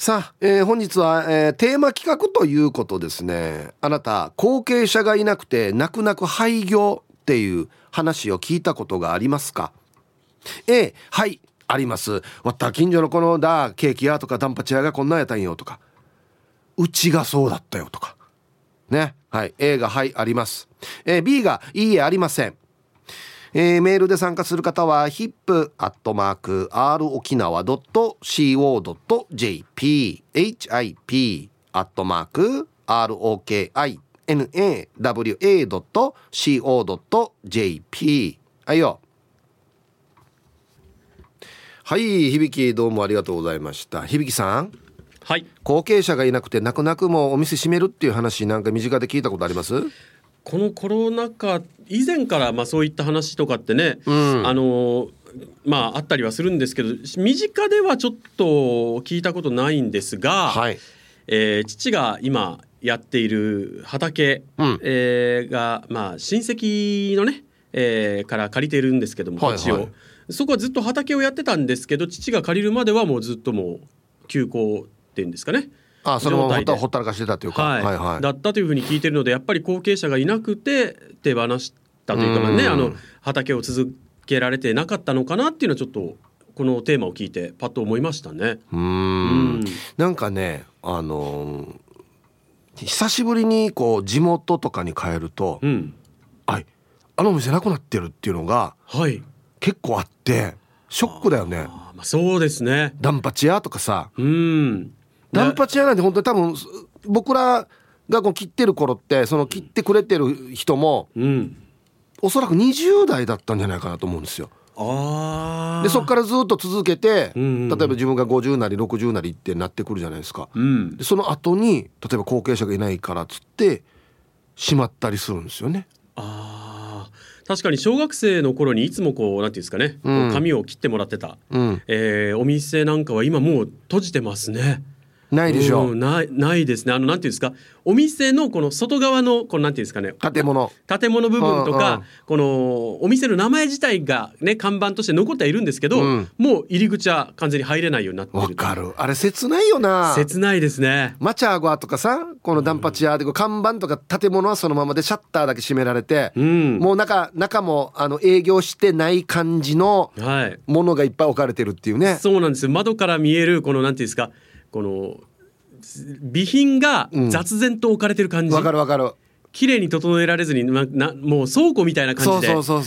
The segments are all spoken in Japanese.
さあ、本日は、テーマ企画ということですね。あなた後継者がいなくて泣く泣く廃業っていう話を聞いたことがありますか？ A、 はい、あります。わった、近所のこのだケーキ屋とかダンパチ屋がこんなんやったんよとか、うちがそうだったよとかね。はい、 A がはい、あります。B がいいえ、ありません。メールで参加する方は hip@rokinawa.co.jp hip@rokinawa.co.jp。 はいよ。はい、響きどうもありがとうございました。響きさん、はい、後継者がいなくて泣く泣くもお店閉めるっていう話、なんか身近で聞いたことあります？このコロナ禍以前からまあそういった話とかってね、まああったりはするんですけど、身近ではちょっと聞いたことないんですが、はい、父が今やっている畑、が、まあ、親戚のね、から借りているんですけども、はいはい、そこはずっと畑をやってたんですけど、父が借りるまではもうずっともう休校っていうんですかね、そのままほったらかしてたというか、はいはいはい、だったというふうに聞いてるので、やっぱり後継者がいなくて手放したというか、まあね、畑を続けられてなかったのかなっていうのはちょっとこのテーマを聞いてパッと思いましたね。なんかね、久しぶりにこう地元とかに帰ると、あのお店なくなってるっていうのが、はい、結構あってショックだよね。あ、まあ、そうですね。ダンパチ屋とかさ、ダンパチ屋なんて本当に多分僕らがこう切ってる頃って、その切ってくれてる人も、おそらく20代だったんじゃないかなと思うんですよ。でそっからずっと続けて、例えば自分が50なり60なりってなってくるじゃないですか、でその後に例えば後継者がいないからっつってしまったりするんですよね。確かに小学生の頃にいつもこうなんていうんですかね、髪を切ってもらってた、お店なんかは今もう閉じてますね。ないでしょう。ないですね。なんていうんですか、お店のこの外側のこのなんていうんですかね、建物部分とか、このお店の名前自体がね看板として残ってはいるんですけど、もう入り口は完全に入れないようになってる。わかる。あれ切ないよな。切ないですね。マチャーゴアとかさ、このダンパチ屋でこう看板とか建物はそのままでシャッターだけ閉められて、もう中も営業してない感じのものがいっぱい置かれてるっていうね、はい、そうなんですよ。窓から見えるこのなんていうんですか、この備品が雑然と置かれてる感じ。わかるわかる。綺麗に整えられずに、もう倉庫みたいな感じで、そう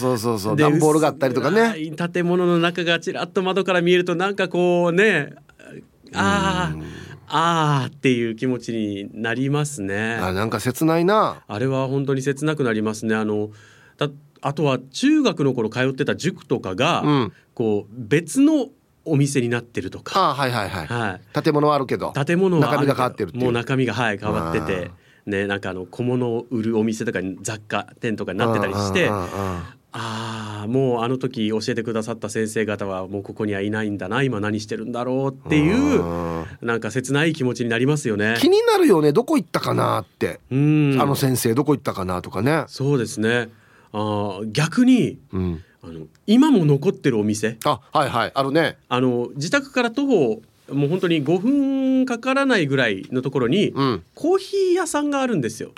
段ボールがあったりとかね、建物の中がちらっと窓から見えるとなんかこうね、あーっていう気持ちになりますね。なんか切ないな。あれは本当に切なくなりますね。あとは中学の頃通ってた塾とかが、こう別のお店になってるとか、建物はあるけど中身が変わってるっていう、もう中身が、変わってて、なんか小物を売るお店とか雑貨店とかになってたりして、もうあの時教えてくださった先生方はもうここにはいないんだな、今何してるんだろうっていう、なんか切ない気持ちになりますよね。気になるよね、どこ行ったかなって、あの先生どこ行ったかなとかね。そうですね。逆に、今も残ってるお店、あるね。自宅から徒歩もう本当に5分かからないぐらいのところに、コーヒー屋さんがあるんですよ、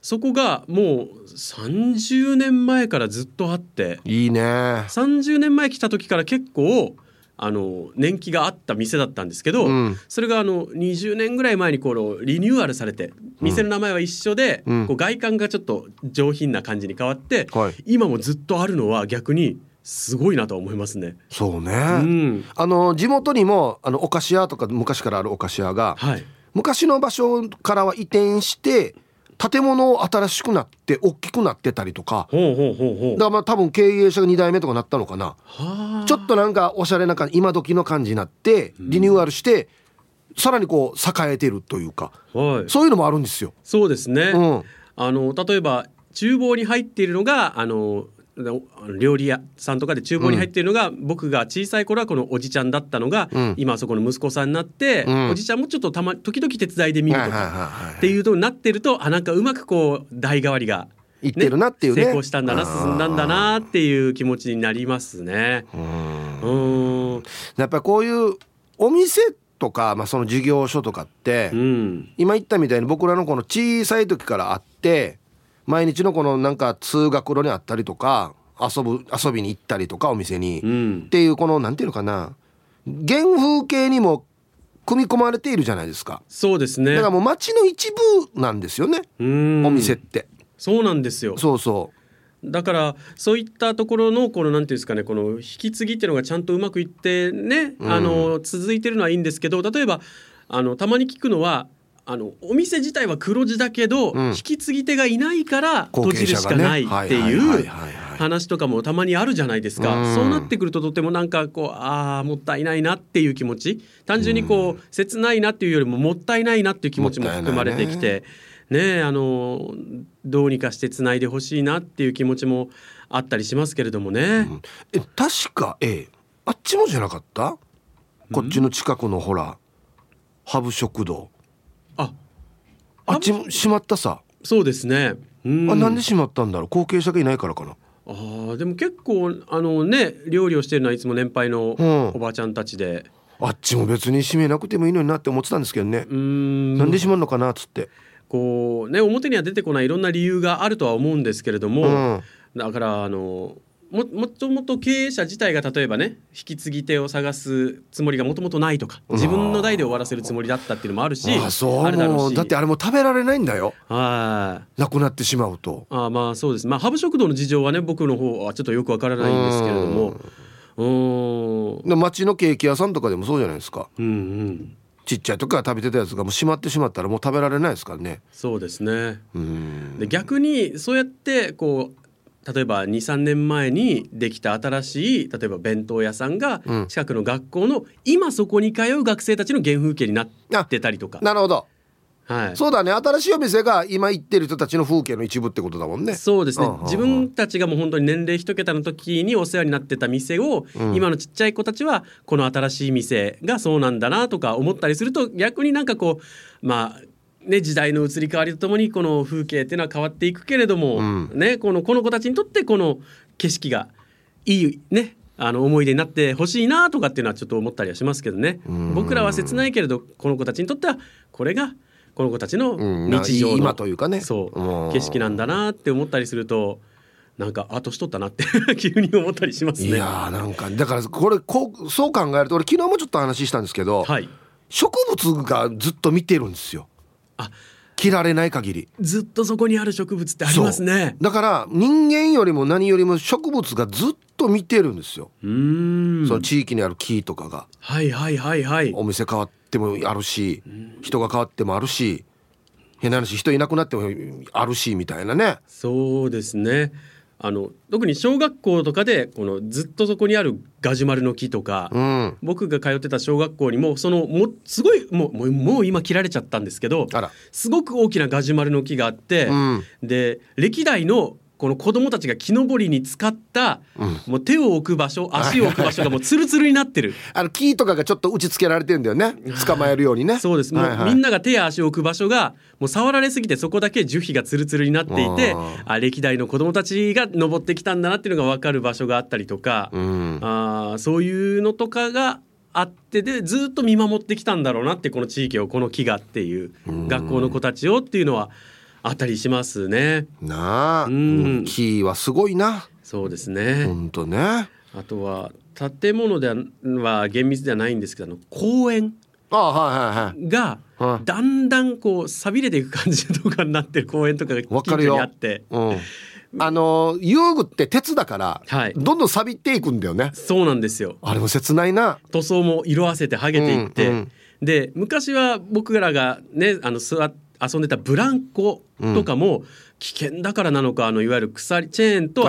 そこがもう30年前からずっとあって、いいね。30年前来た時から結構年季があった店だったんですけど、それが20年ぐらい前にこうリニューアルされて、店の名前は一緒で、こう外観がちょっと上品な感じに変わって、今もずっとあるのは逆にすごいなと思いますね。そうね、地元にもお菓子屋とか昔からあるお菓子屋が、昔の場所からは移転して建物を新しくなって大きくなってたりとか、だからまあ多分経営者が2代目とかなったのかな。ちょっとなんかおしゃれな感じ、今時の感じになってリニューアルして、さらにこう栄えてるというか、そういうのもあるんですよ。そうですね、例えば厨房に入っているのが料理屋さんとかで厨房に入っているのが、僕が小さい頃はこのおじちゃんだったのが、今そこの息子さんになって、おじちゃんもちょっと時々手伝いで見るとかっていうのになってると、なんかうまくこう代替わりがいってるなっていうね、成功したんだな、進んだんだなっていう気持ちになりますね。やっぱりこういうお店とか、まあ、その事業所とかって、うん、今言ったみたいに僕らのこの小さい時からあって毎日のこのなんか通学路にあったりとか遊びに行ったりとかお店に、うん、っていうこのなんていうのかな原風景にも組み込まれているじゃないですか。そうですね。だからもう街の一部なんですよね、うん、お店って。そうなんですよ。そうそう、だからそういったところのこのなんていうんですかね、この引き継ぎっていうのがちゃんとうまくいってね、うん、続いてるのはいいんですけど、例えばたまに聞くのはお店自体は黒字だけど、うん、引き継ぎ手がいないから閉じるしかないっていう話とかもたまにあるじゃないですか、うん、そうなってくるととてもなんかこうもったいないなっていう気持ち、単純にこう、うん、切ないなっていうよりももったいないなっていう気持ちも含まれてきてね、どうにかしてつないでほしいなっていう気持ちもあったりしますけれどもね、うん、確かあっちもじゃなかった？こっちの近くのほらハブ食堂あっちも閉まったさ。そうですね、うん、なんで閉まったんだろう。後継者がいないからかな。でも結構ね料理をしてるのはいつも年配のおばあちゃんたちで、うん、あっちも別に閉めなくてもいいのになって思ってたんですけどね。なんで閉まるのかなっつってこうね表には出てこないいろんな理由があるとは思うんですけれども、うん、だからもともと経営者自体が例えばね引き継ぎ手を探すつもりがもともとないとか、自分の代で終わらせるつもりだったっていうのもあるし、あるだろうし、だってあれもう食べられないんだよ、なくなってしまうと。まあそうです。まあハブ食堂の事情はね僕の方はちょっとよくわからないんですけれども、町のケーキ屋さんとかでもそうじゃないですか、うんうん、ちっちゃい時から食べてたやつがもう閉まってしまったらもう食べられないですからね。そうですね。で逆にそうやってこう例えば 2,3 年前にできた新しい例えば弁当屋さんが近くの学校の、うん、今そこに通う学生たちの原風景になってたりとか。なるほど、はい、そうだね。新しいお店が今行ってる人たちの風景の一部ってことだもんね。そうですね、うん、自分たちがもう本当に年齢一桁の時にお世話になってた店を、うん、今のちっちゃい子たちはこの新しい店がそうなんだなとか思ったりすると逆になんかこうまあね、時代の移り変わりとともにこの風景っていうのは変わっていくけれども、うんね、この子たちにとってこの景色がいい、ね、思い出になってほしいなとかっていうのはちょっと思ったりはしますけどね。僕らは切ないけれどこの子たちにとってはこれがこの子たちの日常の、今というかね、そう景色なんだなって思ったりするとなんか年取ったなって急に思ったりしますね。いやなんかだからこうそう考えると俺昨日もちょっと話したんですけど、はい、植物がずっと見てるんですよ。切られない限りずっとそこにある植物ってありますね。だから人間よりも何よりも植物がずっと見てるんですよ。その地域にある木とかが、はいはいはいはい、お店変わってもあるし人が変わってもあるし変な話人いなくなってもあるしみたいなね。そうですね。特に小学校とかでこのずっとそこにあるガジュマルの木とか、うん、僕が通ってた小学校にもそのすごいもう今切られちゃったんですけどすごく大きなガジュマルの木があって、うん、で歴代のこの子供たちが木登りに使った、うん、もう手を置く場所足を置く場所がもうツルツルになってる木とかがちょっと打ち付けられてるんだよね捕まえるようにね。そうです、はいはい、もうみんなが手や足を置く場所がもう触られすぎてそこだけ樹皮がツルツルになっていて歴代の子供たちが登ってきたんだなっていうのが分かる場所があったりとか、うん、そういうのとかがあってでずっと見守ってきたんだろうなってこの地域をこの木がっていう、うん、学校の子たちをっていうのはあったりしますね。なあ、うん、木はすごいな。そうですね。本当ね。あとは建物では厳密ではないんですけど公園がだんだんこう錆びれていく感じとかになってる公園とかが近所にあって、うん、遊具って鉄だから、はい、どんどん錆びていくんだよね。そうなんですよ。あれも切ないな。塗装も色あせて剥げていって、うんうん、で昔は僕らがね遊んでたブランコとかも危険だからなのか、いわゆる鎖チェーンと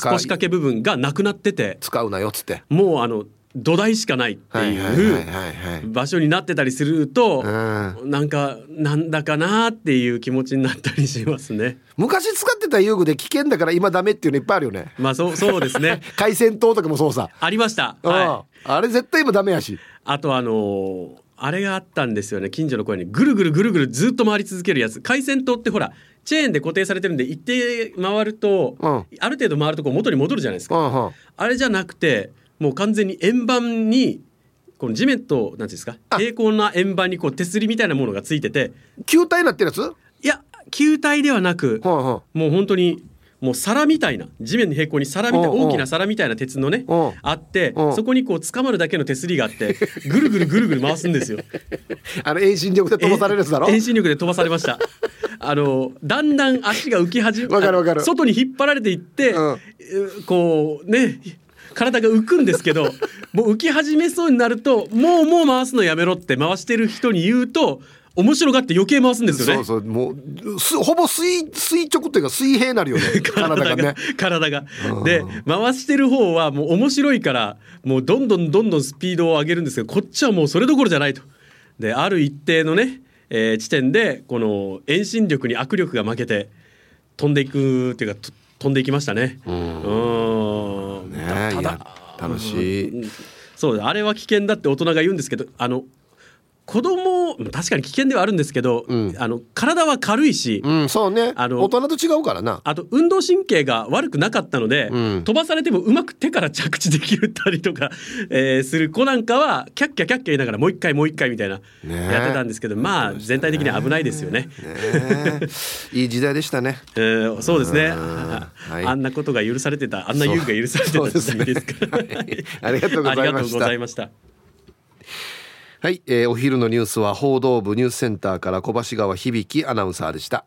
腰掛け部分がなくなってて使うなよっつってもう土台しかないっていう場所になってたりするとなんかなんだかなっていう気持ちになったりしますね。昔使ってた遊具で危険だから今ダメっていうのいっぱいあるよね。まあそうですね回線灯とかもそうさありました、はい、あれ絶対今ダメやしあとあれがあったんですよね。近所の公園にぐるぐるぐるぐるずっと回り続けるやつ。回線灯ってほらチェーンで固定されてるんで一定回ると、うん、ある程度回るとこう元に戻るじゃないですか、うんうん、あれじゃなくてもう完全に円盤にこの地面となんていうんですか、平行な円盤にこう手すりみたいなものがついてて、球体になってるやつ？いや球体ではなく、はあはあ、もう本当にもう皿みたいな、地面に平行に皿みたいな大きな皿みたいな鉄のねあって、そこにこう捕まるだけの手すりがあって、ぐるぐるぐるぐる回すんですよ。あの遠心力で飛ばされるやつだろ。遠心力で飛ばされました。だんだん足が浮き始めわかるわかる、外に引っ張られていって、うん、こうね体が浮くんですけど、もう浮き始めそうになると、もう回すのやめろって回してる人に言うと面白がって余計回すんですよね。そうそう、もうほぼ 垂直というか水平になるよね。体がね、体が、うん、で回してる方はもう面白いからもうどんどんスピードを上げるんですけど、こっちはもうそれどころじゃないと。である一定のね、地点でこの遠心力に握力が負けて飛んでいくっていうか飛んでいきましたね。うん、ね、ただ楽しい、うん、そうあれは危険だって大人が言うんですけど、子供確かに危険ではあるんですけど、うん、体は軽いし、うん、そうね、大人と違うからな。あと運動神経が悪くなかったので、うん、飛ばされてもうまく手から着地できるたりとか、する子なんかはキャッキャキャッキャ言いながらもう一回みたいな、ね、やってたんですけど、まあ全体的に危ないですよね。ねいい時代でしたね。そうですね。あんなことが許されてた、あんな遊具が許されてた時代ですから。ありがとうございました。ありがとうございました。はい、お昼のニュースは報道部ニュースセンターから小橋川響アナウンサーでした。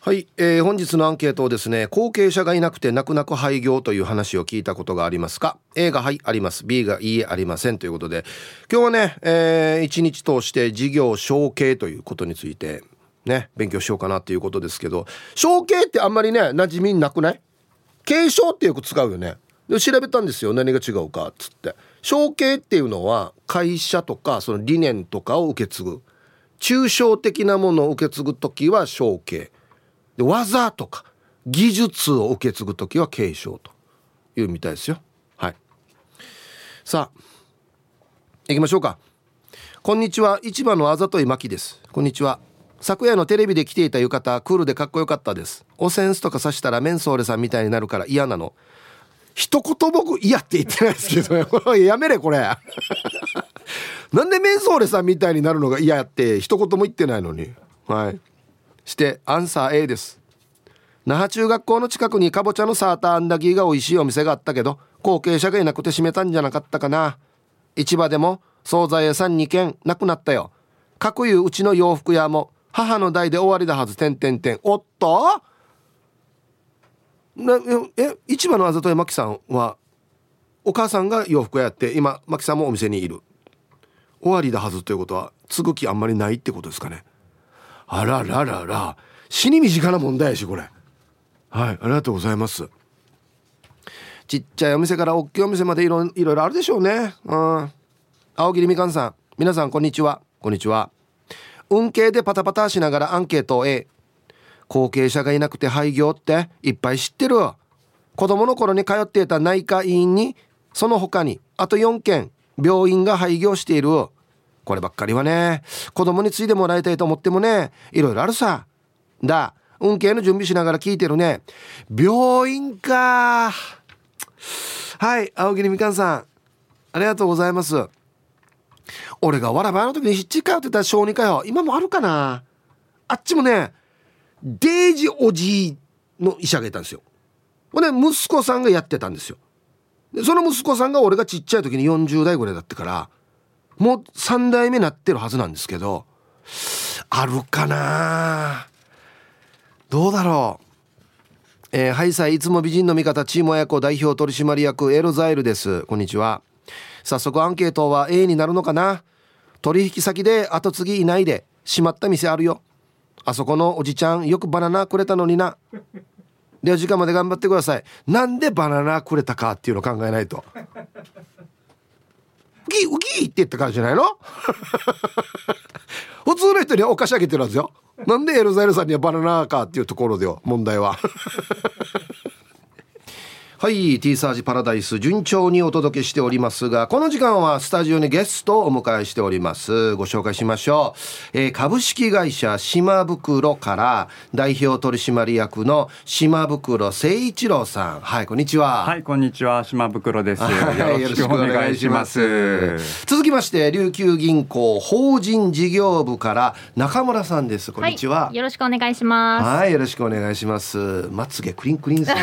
はい、本日のアンケートをですね、後継者がいなくて泣く泣く廃業という話を聞いたことがありますか。 A がはいあります、 B がいいえありませんということで、今日はね、1日通して事業承継ということについてね勉強しようかなということですけど、承継ってあんまりね馴染みなくない？継承ってよく使うよね。で調べたんですよ、何が違うかっつって。承継っていうのは会社とかその理念とかを受け継ぐ、抽象的なものを受け継ぐときは承継で、技とか技術を受け継ぐときは継承というみたいですよ。はい、さあ行きましょうか。こんにちは、市場のあざといまきです。こんにちは。昨夜のテレビで着ていた浴衣クールでかっこよかったです。おセンスとかさしたらメンソーレさんみたいになるから嫌なの。一言僕嫌って言ってないですけど、これやめれこれなんでメンソーレさんみたいになるのが嫌って一言も言ってないのに。はい。してアンサー A です。那覇中学校の近くにかぼちゃのサーターアンダギーが美味しいお店があったけど、後継者がいなくて閉めたんじゃなかったかな。市場でも惣菜屋さん2軒なくなったよ。かくいううちの洋服屋も母の代で終わりだはず…おっとな市場のあざといマキさんはお母さんが洋服屋やって、今マキさんもお店にいる。終わりだはずということは継ぐ気あんまりないってことですかね。あらららら、死に身近な問題やしこれ。はい、ありがとうございます。ちっちゃいお店から大きいお店までいろいろあるでしょうね。うん。青桐みかんさん、皆さんこんにちは。こんにちは。運慶でパタパタしながらアンケートを A。後継者がいなくて廃業っていっぱい知ってる。子供の頃に通っていた内科医院にその他にあと4件病院が廃業している。こればっかりはね、子供に継いでもらいたいと思ってもね、いろいろあるさ。だ運慶の準備しながら聞いてるね。病院か。はい、青桐みかんさんありがとうございます。俺がわらばの時にひっち通ってた小児科よ、今もあるかな。あっちもねデイジおじいの医者がいたんですよ。これ息子さんがやってたんですよ。でその息子さんが俺がちっちゃい時に40代ぐらいだったから、もう3代目になってるはずなんですけど、あるかな、どうだろう。ハイサイいつも美人の味方チーム親子代表取締役エロザイルです。こんにちは。早速アンケートは A になるのかな。取引先で後継ぎいないで閉まった店あるよ。あそこのおじちゃんよくバナナくれたのにな。で時間まで頑張ってください。なんでバナナくれたかっていうの考えないと。ウギーって言ったからじゃないの普通の人にはお菓子あげてるはずよ。なんでエルザエルさんにはバナナかっていうところでよ問題ははい、T サージパラダイス順調にお届けしておりますが、この時間はスタジオにゲストをお迎えしております。ご紹介しましょう。株式会社島袋から代表取締役の島袋誠一郎さん、はい、こんにちは。はい、こんにちは、島袋です。よろしくお願いします。続きまして琉球銀行法人事業部から中村さんです。こんにちは、はい、よろしくお願いします。はい、よろしくお願いします。まつげクリンクリンですね。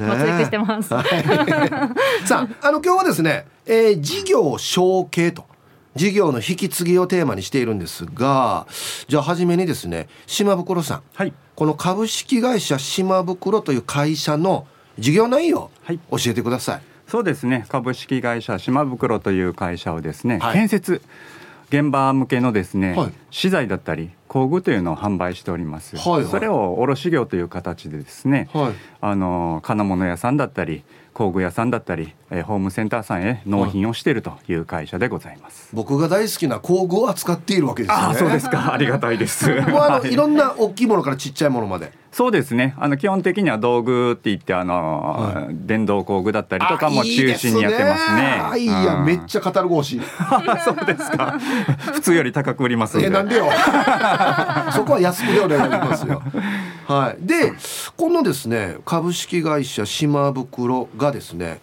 まつげしてます、はい、さあ、今日はですね、事業承継と事業の引き継ぎをテーマにしているんですが、じゃあ初めにですね、島袋さん、はい、この株式会社島袋という会社の事業内容、はい、教えてください。そうですね、株式会社島袋という会社をですね、はい、建設現場向けのですね、はい、資材だったり工具というのを販売しております、はいはい、それを卸業という形でですね、はい、金物屋さんだったり工具屋さんだったり、ホームセンターさんへ納品をしているという会社でございます。僕が大好きな工具を扱っているわけですね。あ、そうですか、ありがたいです。もういろんな大きいものからちっちゃいものまで。そうですね、基本的には道具って言って、はい、電動工具だったりとかも中心にやってますね。あ、いいですね。いや、めっちゃカタログ欲しい。そうですか。普通より高く売りますので。なんでよ。そこは安くでお願いしますよ。はい、でこのですね、株式会社島袋がですね、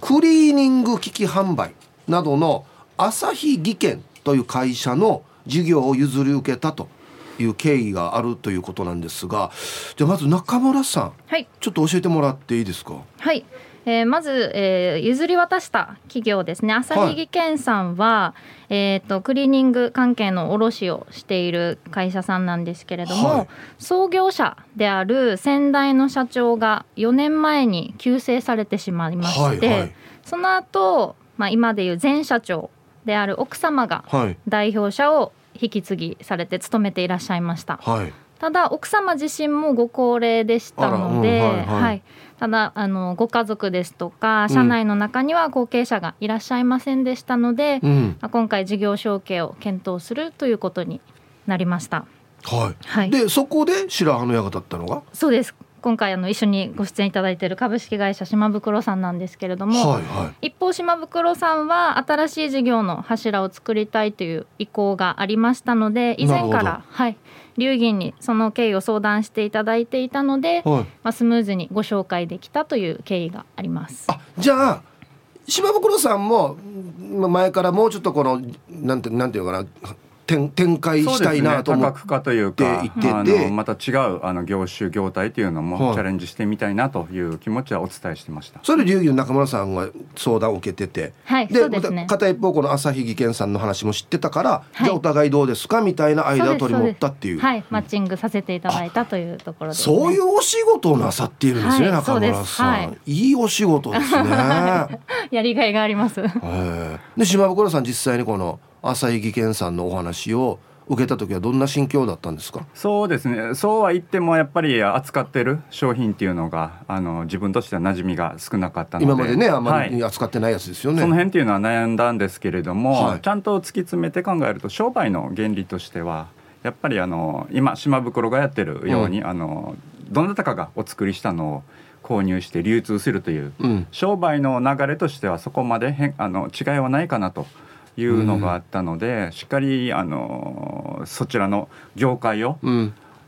クリーニング機器販売などの朝日技研という会社の事業を譲り受けたという経緯があるということなんですが、じゃあまず中村さん、はい、ちょっと教えてもらっていいですか。はい、まず、譲り渡した企業ですね、朝日技研さんは、はい、クリーニング関係の卸をしている会社さんなんですけれども、はい、創業者である先代の社長が4年前に急逝されてしまいまして、はいはい、その後、まあ、今でいう前社長である奥様が代表者を引き継ぎされて務めていらっしゃいました、はい、ただ奥様自身もご高齢でしたので、うん、はいはいはい、ただご家族ですとか社内の中には後継者がいらっしゃいませんでしたので、うん、今回事業承継を検討するということになりました、はいはい、でそこで白羽の矢が立ったのが、そうです、今回一緒にご出演いただいている株式会社島袋さんなんですけれども、はいはい、一方島袋さんは新しい事業の柱を作りたいという意向がありましたので、以前から、はい、龍銀にその経緯を相談していただいていたので、はい、スムーズにご紹介できたという経緯があります。あ、じゃあ島袋さんも前からもうちょっとこのなんていうのかな、展開したいなと思っていて、そうですね、多角化というかまた違う業種業態というのもチャレンジしてみたいなという気持ちはお伝えしてました。それ龍銀の中村さんが相談を受けてて、はい、でそうですね、また片一方この朝日技研さんの話も知ってたから、はい、じゃあお互いどうですかみたいな間を取り持ったっていう、はい、うん、マッチングさせていただいたというところですね。そういうお仕事をなさっているんですね、はい、中村さん、はい、いいお仕事ですね。やりがいがあります。で島袋さん、実際にこの朝日技研さんのお話を受けた時はどんな心境だったんですか。そうですね、そうは言ってもやっぱり扱ってる商品っていうのが自分としては馴染みが少なかったので、今までね、あまり扱ってないやつですよね、はい、その辺っていうのは悩んだんですけれども、はい、ちゃんと突き詰めて考えると商売の原理としてはやっぱり今島袋がやってるように、うん、どなたかがお作りしたのを購入して流通するという、うん、商売の流れとしてはそこまで違いはないかなというのがあったので、うん、しっかりそちらの業界を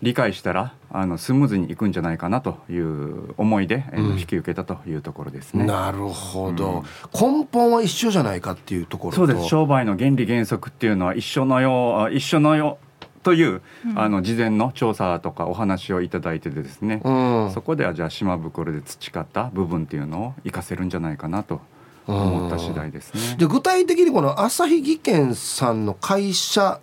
理解したら、うん、スムーズにいくんじゃないかなという思いで、うん、引き受けたというところですね。なるほど、うん、根本は一緒じゃないかっていうところと、そうです、商売の原理原則っていうのは一緒のよという、うん、事前の調査とかお話をいただいてですね、うん、そこではじゃあ島袋で培った部分っていうのを活かせるんじゃないかなと思った次第ですね。で具体的にこの朝日技研さんの会社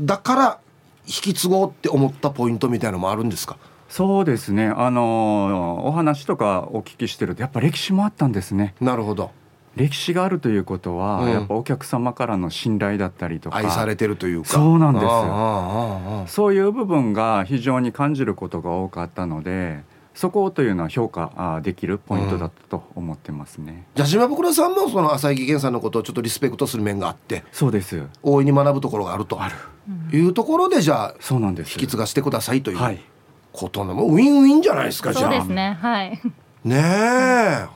だから引き継ごうって思ったポイントみたいなのもあるんですか。そうですね、お話とかお聞きしてるとやっぱ歴史もあったんですね。なるほど、歴史があるということは、うん、やっぱお客様からの信頼だったりとか愛されてるというか、そうなんですよ。そういう部分が非常に感じることが多かったので、そこというのは評価できるポイントだったと思ってますね、うん、じゃあ島袋さんもその朝日技研さんのことをちょっとリスペクトする面があって、そうです、大いに学ぶところがあるというところで、じゃあそうなんです、引き継がしてくださいということなの、はい、ウィンウィンじゃないですか。そうですね、じゃあ、はい、ねえ、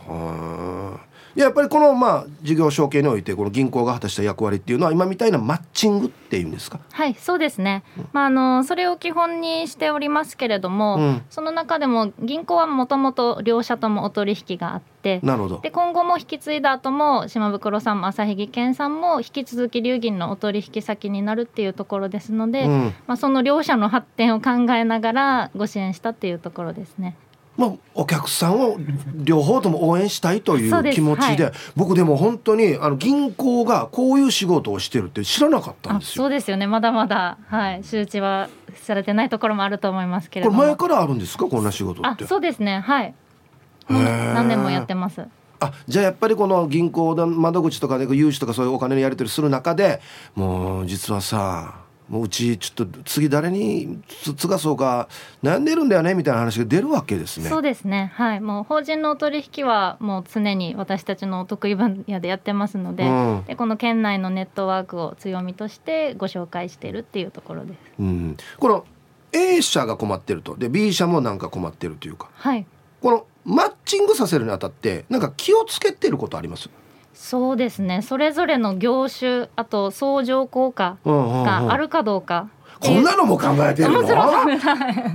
はい、やっぱりこの、まあ、事業承継においてこの銀行が果たした役割っていうのは今みたいなマッチングっていうんですか。はい、そうですね、うん、まあ、それを基本にしておりますけれども、うん、その中でも銀行はもともと両社ともお取引があって、なるほど。で今後も引き継いだ後も島袋さんも朝日技研さんも引き続き龍銀のお取引先になるっていうところですので、うん、まあ、その両社の発展を考えながらご支援したっていうところですね。まあ、お客さんを両方とも応援したいという気持ち で、はい、僕でも本当に銀行がこういう仕事をしてるって知らなかったんですよ。そうですよね、まだまだ、はい、周知はされてないところもあると思いますけれども。これ前からあるんですか、こんな仕事って。あ、そうですね、はい、何年もやってます。あ、じゃあやっぱりこの銀行の窓口とかで融資とかそういうお金にやり取りする中で、もう実はさ、もううちちょっと次誰に継がそうか悩んでるんだよねみたいな話が出るわけですね。そうですね、はい、もう法人のお取引はもう常に私たちのお得意分野でやってますの で、うん、でこの県内のネットワークを強みとしてご紹介しているっていうところです、うん、この A 社が困ってるとで B 社もなんか困ってるというか、はい、このマッチングさせるにあたってなんか気をつけてることあります？そうですね、それぞれの業種、あと相乗効果があるかどうか、うんうんうん、こんなのも考えてるの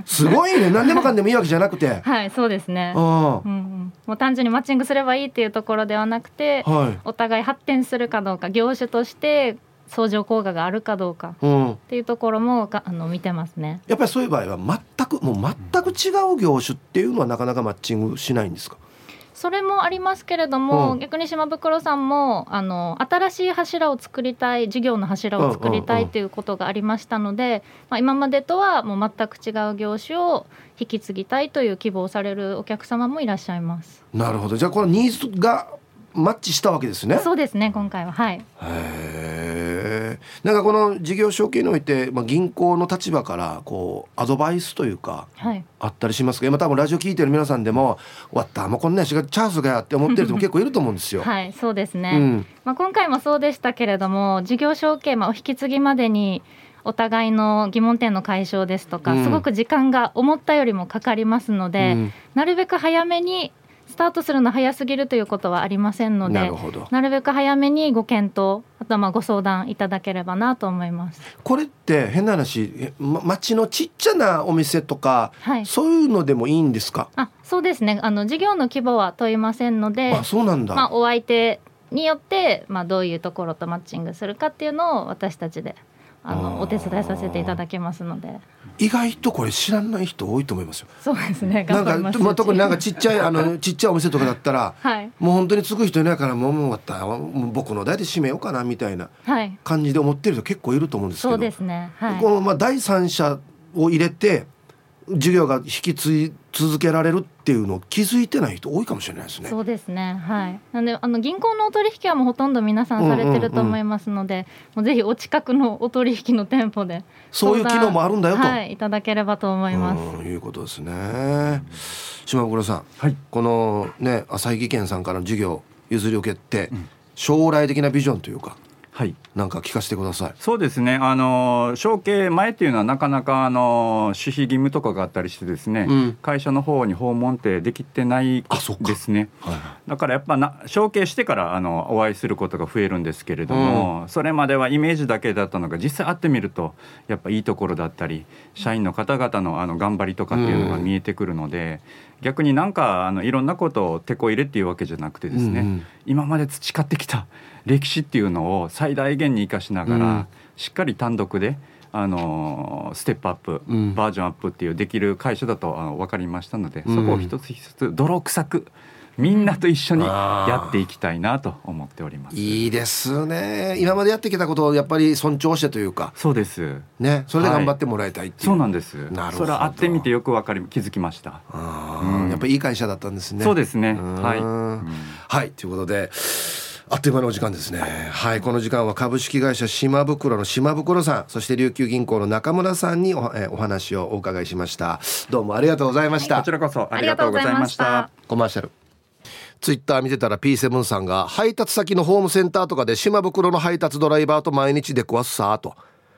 すごいね、何でもかんでもいいわけじゃなくてはい、そうですね、うんうん、もう単純にマッチングすればいいっていうところではなくて、はい、お互い発展するかどうか、業種として相乗効果があるかどうかっていうところも見てますね。やっぱりそういう場合は全く違う業種っていうのはなかなかマッチングしないんですか？それもありますけれども、うん、逆に島袋さんも新しい柱を作りたい、事業の柱を作りたいということがありましたので、うんうんうん、まあ、今までとはもう全く違う業種を引き継ぎたいという希望をされるお客様もいらっしゃいます。なるほど、じゃあこのニーズがマッチしたわけですね。そうですね、今回は、はい、へー、なんかこの事業承継において、まあ、銀行の立場からこうアドバイスというか、はい、あったりしますけど、今多分ラジオ聞いてる皆さんでも終わったもうこんなチャンスがやって思ってる人も結構いると思うんですよはい、そうですね、うん、まあ、今回もそうでしたけれども、事業承継、まあ、お引き継ぎまでにお互いの疑問点の解消ですとか、うん、すごく時間が思ったよりもかかりますので、うん、なるべく早めにスタートするの早すぎるということはありませんので、なるべく早めにご検討、あとはまあご相談いただければなと思います。これって変な話、町のちっちゃなお店とか、はい、そういうのでもいいんですか？あ、そうですね、事業の規模は問いませんので、あ、そうなんだ、まあ、お相手によって、まあ、どういうところとマッチングするかっていうのを私たちでお手伝いさせていただけますので。意外とこれ知らない人多いと思いますよ。そうですね、頑張ります。なんか特になんかちっちゃいちっちゃいお店とかだったら、はい、もう本当に継ぐ人いないからもう終わった、もう僕の代で締めようかなみたいな感じで思ってる人結構いると思うんですけど、そうですね、はい、このまあ第三者を入れて事業が引き継い続けられるっていうのを気づいてない人多いかもしれないですね。そうですね、はい、なので銀行のお取引はもうほとんど皆さんされてると思いますので、うんうんうん、もうぜひお近くのお取引の店舗でそういう機能もあるんだよと、はい、いただければと思います。いうことですね。島袋さん、はい、このね朝日技研さんからの事業譲り受けて、うん、将来的なビジョンというか。はい、なんか聞かせてください。そうですね、承継前っていうのはなかなか守秘義務とかがあったりしてですね、うん、会社の方に訪問ってできてないですね。あ、そうか、はい、だからやっぱ承継してからお会いすることが増えるんですけれども、うん、それまではイメージだけだったのが実際会ってみるとやっぱいいところだったり社員の方々の頑張りとかっていうのが見えてくるので、うん、逆になんかいろんなことをてこ入れっていうわけじゃなくてですね、うん、今まで培ってきた歴史っていうのを最大限に生かしながら、うん、しっかり単独でステップアップ、うん、バージョンアップっていうできる会社だと分かりましたので、うん、そこを一つ一つ泥臭くみんなと一緒にやっていきたいなと思っております。いいですね、今までやってきたことをやっぱり尊重してというか。そうです、ね、それで頑張ってもらいたいっていう、はい、そうなんです。なるほど、それは会ってみてよく気づきました。あ、うん、やっぱりいい会社だったんですね。そうですね、はい、うん、はい、ということであっという間のお時間ですね。はい、この時間は株式会社島袋の島袋さん、そして琉球銀行の中村さんにお話をお伺いしました。どうもありがとうございました。こちらこそありがとうございました。コマーシャル。ツイッター見てたら P7 さんが配達先のホームセンターとかで島袋の配達ドライバーと毎日出くわすさーと。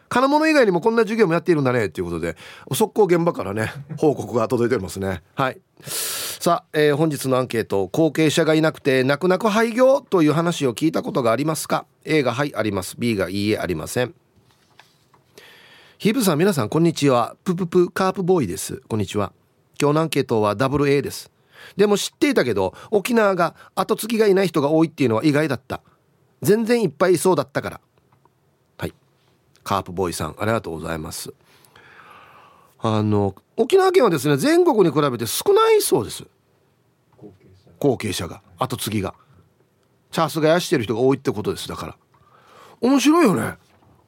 金物以外にもこんな授業もやっているんだねということで、速攻現場からね報告が届いておりますね。はい。さあ、本日のアンケート、後継者がいなくて泣く泣く廃業という話を聞いたことがありますか？ A がはい、あります。 B がいいえ、ありません。ヒープさん、皆さんこんにちは。プププカープボーイです。こんにちは。今日のアンケートは AA です。でも知っていたけど、沖縄が後継ぎがいない人が多いっていうのは意外だった。全然いっぱいいそうだったから。はい、カープボーイさんありがとうございます。沖縄県はですね、全国に比べて少ないそうです。後継者が後継ぎがチャンスがやしてる人が多いってことです。だから面白いよね。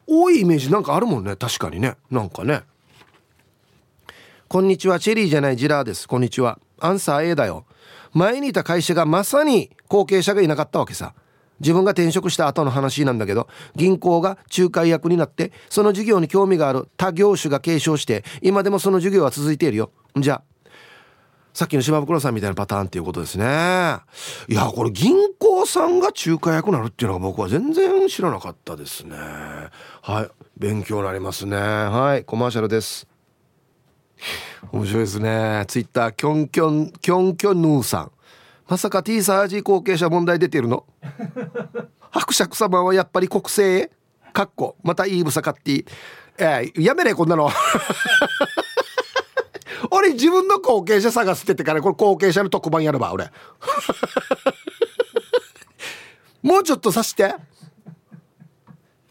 多いイメージなんかあるもんね。確かにね、なんかね。こんにちは、チェリーじゃないジラーです。こんにちは。アンサー A だよ。前にいた会社がまさに後継者がいなかったわけさ。自分が転職した後の話なんだけど、銀行が仲介役になって、その事業に興味がある他業種が継承して、今でもその事業は続いているよ。じゃあさっきの島袋さんみたいなパターンっていうことですね。いや、これ銀行さんが仲介役になるっていうのは僕は全然知らなかったですね。はい、勉強になりますね。はい、コマーシャルです。面白いですね。ツイッター、キョンキョンヌーさん、まさか T サージ後継者問題出てるの？伯爵様はやっぱり国政かっこまたイーブサカッティ、やめねえこんなの。俺自分の後継者探すって言ってから、これ後継者の特番やれば俺。もうちょっとさして。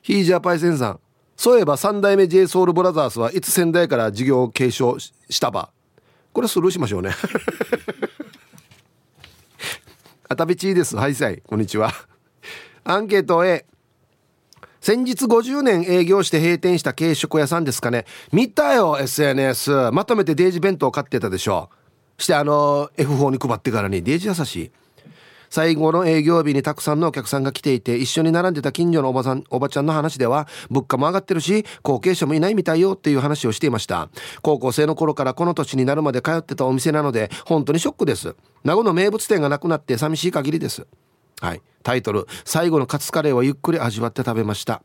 ヒージャーパイセンさん、そういえば3代目 JSOUL ブラザーズはいつ仙台から事業を継承したば。これスルーしましょうね。あたびちーです。はいさい、こんにちは。アンケート A、 先日50年営業して閉店した軽食屋さんですかね。見たよ SNS、 まとめてデージ弁当買ってたでしょ。してF4 に配ってからにデージ優しい。最後の営業日にたくさんのお客さんが来ていて、一緒に並んでた近所のおばちゃんの話では、物価も上がってるし後継者もいないみたいよっていう話をしていました。高校生の頃からこの年になるまで通ってたお店なので本当にショックです。名護の名物店がなくなって寂しい限りです。はい、タイトル、最後のカツカレーはゆっくり味わって食べました。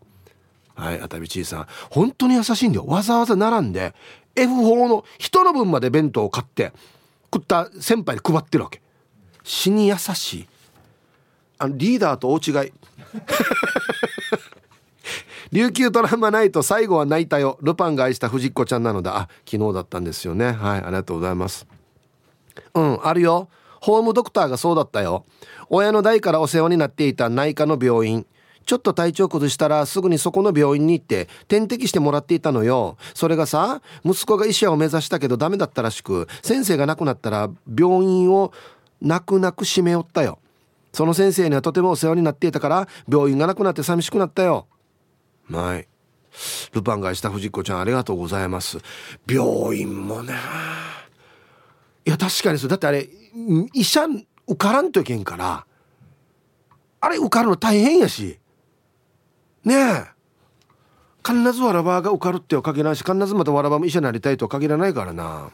はい、あたびちいさん本当に優しいんだよ。わざわざ並んで F4 の人の分まで弁当を買って食った先輩に配ってるわけ。死に優しい。リーダーと大違い。琉球ドラマナイト、最後は泣いたよ。ルパンが愛した藤子ちゃんなのだ。あ、昨日だったんですよね。はい、ありがとうございます。うん、あるよ。ホームドクターがそうだったよ。親の代からお世話になっていた内科の病院、ちょっと体調崩したらすぐにそこの病院に行って点滴してもらっていたのよ。それがさ、息子が医者を目指したけどダメだったらしく、先生が亡くなったら病院を泣く泣く閉めおったよ。その先生にはとてもお世話になっていたから病院がなくなって寂しくなったよ。はい、ルパンが愛した藤子ちゃんありがとうございます。病院もね、いや確かにそうだって、あれ医者受からんといけんから、あれ受かるの大変やしねえ。必ずわらばが受かるっては限らないし、必ずまたわらばも医者になりたいとは限らないからな。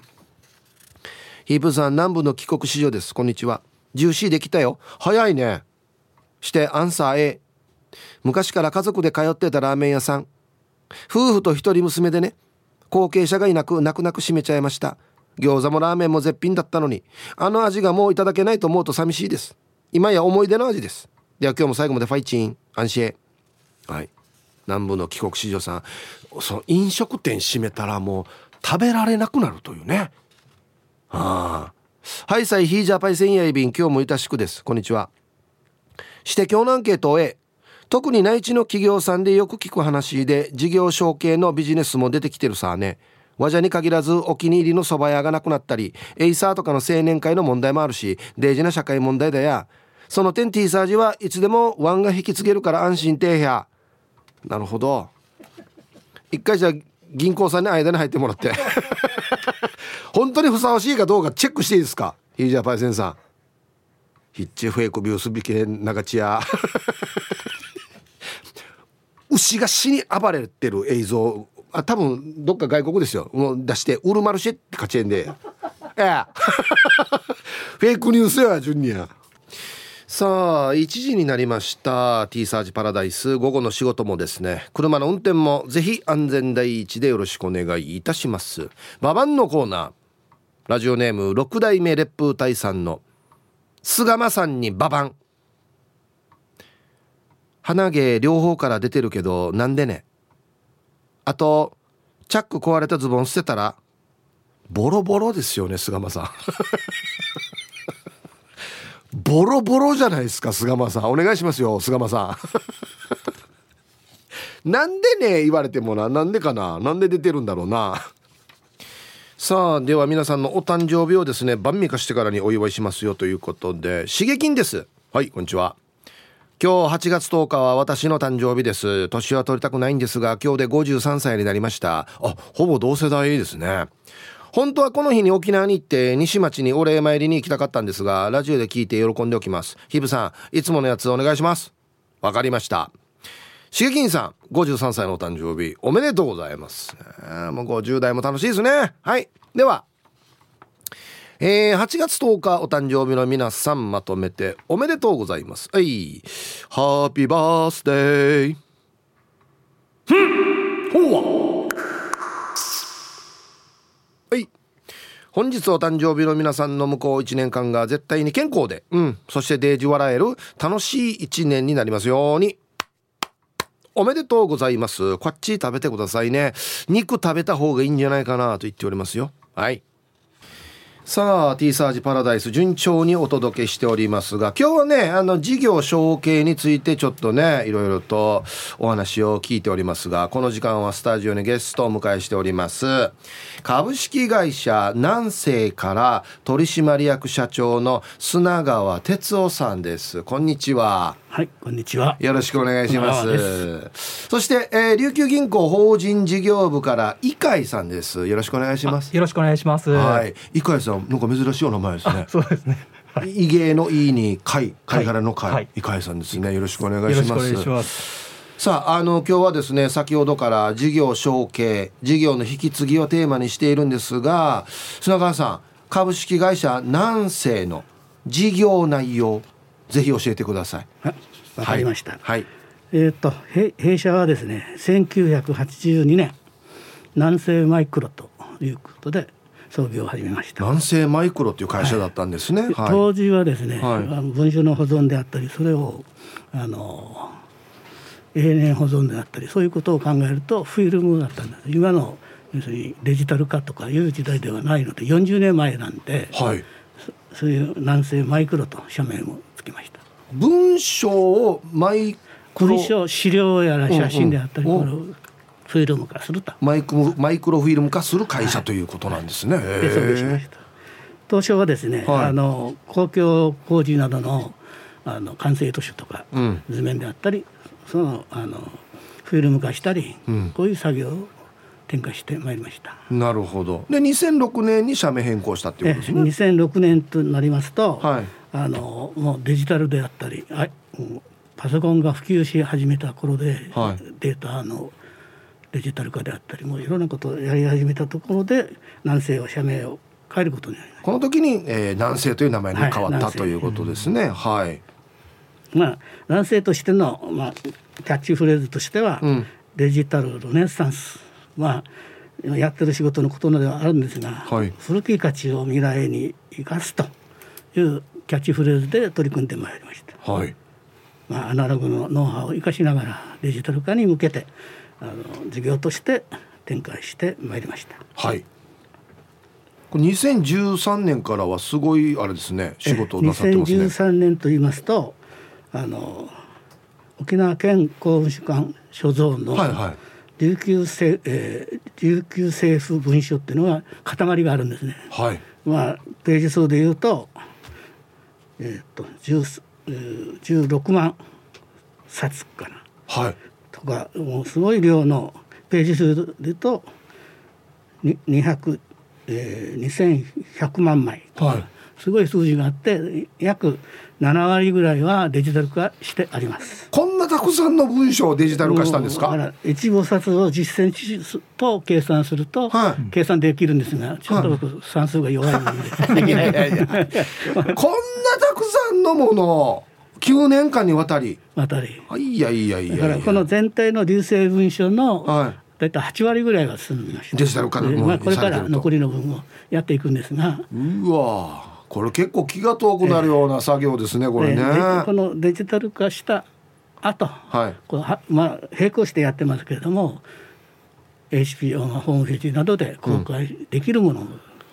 ヒープさん、南部の帰国子女です。こんにちは。ジューシーできたよ。早いね。してアンサー A、 昔から家族で通ってたラーメン屋さん、夫婦と一人娘でね、後継者がいなく泣く泣く閉めちゃいました。餃子もラーメンも絶品だったのに、あの味がもういただけないと思うと寂しいです。今や思い出の味です。では今日も最後までファイチンアンシエ。はい、南部の帰国子女さん、その飲食店閉めたらもう食べられなくなるというね。ああ、はいさい、ヒージャーパイセンヤイビン、今日もいたしくです。こんにちは。して今日のアンケートを A、 特に内地の企業さんでよく聞く話で、事業承継のビジネスも出てきてるさね。和じゃに限らずお気に入りの蕎麦屋がなくなったり、エイサーとかの青年会の問題もあるし、大事な社会問題だや。その点 T サージはいつでもワンが引き継げるから安心てえや。なるほど。一回じゃあ銀行さんに間に入ってもらって本当にふさわしいかどうかチェックしていいですか、ヒージャーパイセンさん。ヒッチフェイクビュースビケ長地屋牛が死に暴れてる映像、あ、多分どっか外国ですよ。もう出してウルマルシェって勝ちえんでフェイクニュースやジュニア。さあ1時になりました。 T サージパラダイス、午後の仕事もですね、車の運転もぜひ安全第一でよろしくお願いいたします。ババンのコーナー、ラジオネーム6代目烈風隊さんの菅間さんにババン。鼻毛両方から出てるけどなんでね。あとチャック壊れたズボン捨てたらボロボロですよね菅間さんボロボロじゃないですか菅間さん、お願いしますよ菅間さんなんでね言われてもな、なんでかな、なんで出てるんだろうなさあでは皆さんのお誕生日をですね晩御飯してからにお祝いしますよということで、しげきんです。はい、こんにちは。今日8月10日は私の誕生日です。年は取りたくないんですが今日で53歳になりました。あ、ほぼ同世代ですね。本当はこの日に沖縄に行って西町にお礼参りに行きたかったんですが、ラジオで聞いて喜んでおきます。ひぶさんいつものやつお願いします。わかりました。しげきんさん53歳のお誕生日おめでとうございます。もう50代も楽しいですね。はい、では、8月10日お誕生日の皆さんまとめておめでとうございます。はい、ハッピーバースデー。本日お誕生日の皆さんの向こう1年間が絶対に健康で、そしてデージ笑える楽しい1年になりますように。おめでとうございます。こっち食べてくださいね。肉食べた方がいいんじゃないかなと言っておりますよ。はい、さあ T サージパラダイス順調にお届けしておりますが、今日はね事業承継についてちょっとねいろいろとお話を聞いておりますが、この時間はスタジオにゲストをお迎えしております。株式会社南西から取締役社長の砂川哲夫さんです。こんにちは。はい、こんにちは。よろしくお願いします。そして、琉球銀行法人事業部から井海さんです。よろしくお願いします。よろしくお願いします。はい、井海さんなんか珍しいお名前ですね。そうですね、はい、井芸の井に貝殻の貝、はい、井海さんですね。よろしくお願いします。よろしくお願いします。さあ、今日はですね先ほどから事業承継、事業の引き継ぎをテーマにしているんですが、砂川さん株式会社南西の事業内容ぜひ教えてください。わかりました。はい。弊社はですね、1982年南西マイクロということで創業を始めました。南西マイクロという会社だったんですね。はいはい、当時はですね、はい、文書の保存であったり、それを永年保存であったり、そういうことを考えるとフィルムだったんです。今の要するにデジタル化とかいう時代ではないので、40年前なんで、はい、そういう南西マイクロと社名もつけました。文章をマイクロ、文章資料やら写真であったり、フィルム化するとマイクロフィルム化する会社ということなんですね。はい、でそうしました。当初はですね、はい、公共工事などの完成図書とか、図面であったり、そのフィルム化したり、こういう作業を展開してまいりました。なるほど。で2006年に社名変更したということですね。2006年となりますと、はい、もうデジタルであったり、パソコンが普及し始めた頃で、はい、データのデジタル化であったり、もういろんなことをやり始めたところで南西は社名を変えることになります。この時に、南西という名前に変わった、はい、ということですね。はい、南西としての、キャッチフレーズとしては、デジタルルネサンス、やってる仕事のことではあるんですが、はい、古き価値を未来に生かすというキャッチフレーズで取り組んでまいりました。はい。アナログのノウハウを生かしながらデジタル化に向けて事業として展開してまいりました。はい。これ2013年からはすごいあれですね、仕事をなさってますね。2013年と言いますと沖縄県公文書館所蔵の琉球政府文書っていうのは塊があるんですね。はい。ページ数でいうと。16万冊かな、はい、とかもうすごい量のページ数で言うと2100万枚、はい、すごい数字があって約7割ぐらいはデジタル化してあります。こんなたくさんの文章をデジタル化したんですか。1冊を10センチと計算すると、はい、計算できるんですが、ちょっと僕算数が弱いので、こんなたくさんのものを9年間にわたり、いやいやいやいや、だからこの全体の流星文書のだいたい8割ぐらいが進みました。デジタル化の部分にされてると、これから残りの分をやっていくんですが、うわこれ結構気が遠くなるような作業ですね、これね、このデジタル化した後、はいこうはまあ、並行してやってますけれども HPO のホームページなどで公開できるもの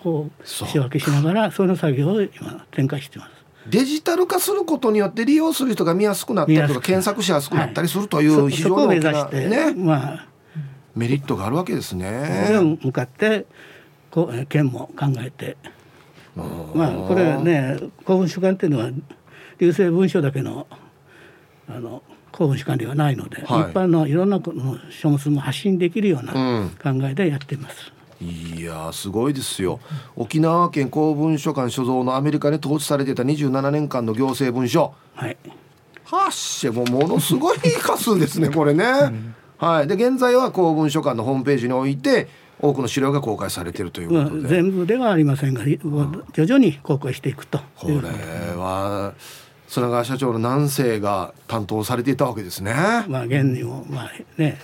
を仕分けしながら、うん、その作業を今展開しています。デジタル化することによって利用する人が見やすくなったりとか検索しやすくなったりするという非常に大きな、ねまあ、メリットがあるわけですね。それに向かってこう県も考えて、まあ、これはね公文書館というのは郵政文書だけ の公文書館ではないので、はい、一般のいろんな書物も発信できるような考えでやっています。うんいやすごいですよ。沖縄県公文書館所蔵のアメリカに統治されていた27年間の行政文書、はい、はっしゃもうものすごい数ですねこれね、うんはい、で現在は公文書館のホームページにおいて多くの資料が公開されているということで、まあ、全部ではありませんが、うん、徐々に公開していくという。これは砂川社長の何世が担当されていたわけですね。まあ現にも、まあね、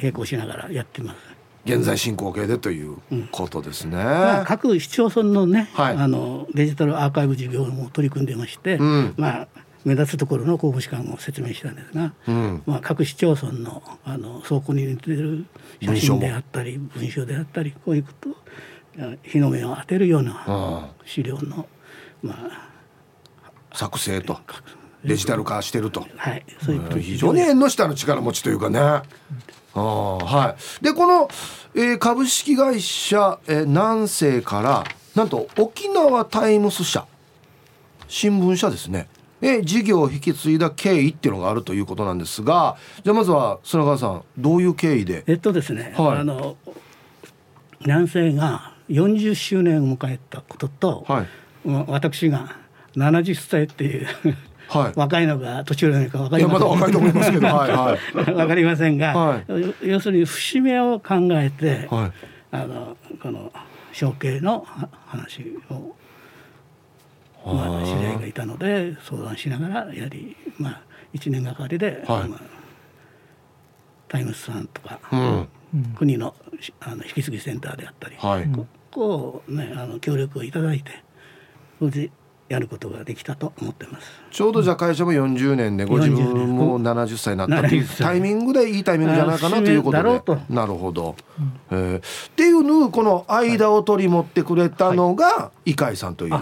並行しながらやってます。現在進行形でということですね、うんまあ、各市町村のね、はい、デジタルアーカイブ事業も取り組んでまして、うんまあ、目立つところの公文書館を説明したんですが、うんまあ、各市町村の倉庫に出ている写真であったり文書であったりこういうこと日の目を当てるような資料の、うんまあ、作成とデジタル化してると、はい、そういうこと非常に縁の下の力持ちというかね、あはい、でこの、株式会社、南西からなんと沖縄タイムス社新聞社ですね、事業を引き継いだ経緯っていうのがあるということなんですが、じゃあまずは砂川さんどういう経緯で。ですね、はい、南西が40周年を迎えたことと、はい、私が70歳っていうはい、若いのか年寄りなのか分かりません。いやまだ若いと思いますけどはい、はい、分かりませんが、はい、要するに節目を考えて、はい、この承継の話を知り合いがいたので相談しながらやり、まあ、1年がかりで、はいまあ、タイムスさんとか、うん、国の、引き継ぎセンターであったり、はい、こう、ね、協力をいただいて無事やることができたと思ってます。ちょうどじゃあ会社も40年でご自分も70歳になったというタイミングでいいタイミングじゃないかなということで、なるほど、っていうのをこの間を取り持ってくれたのが伊海さんという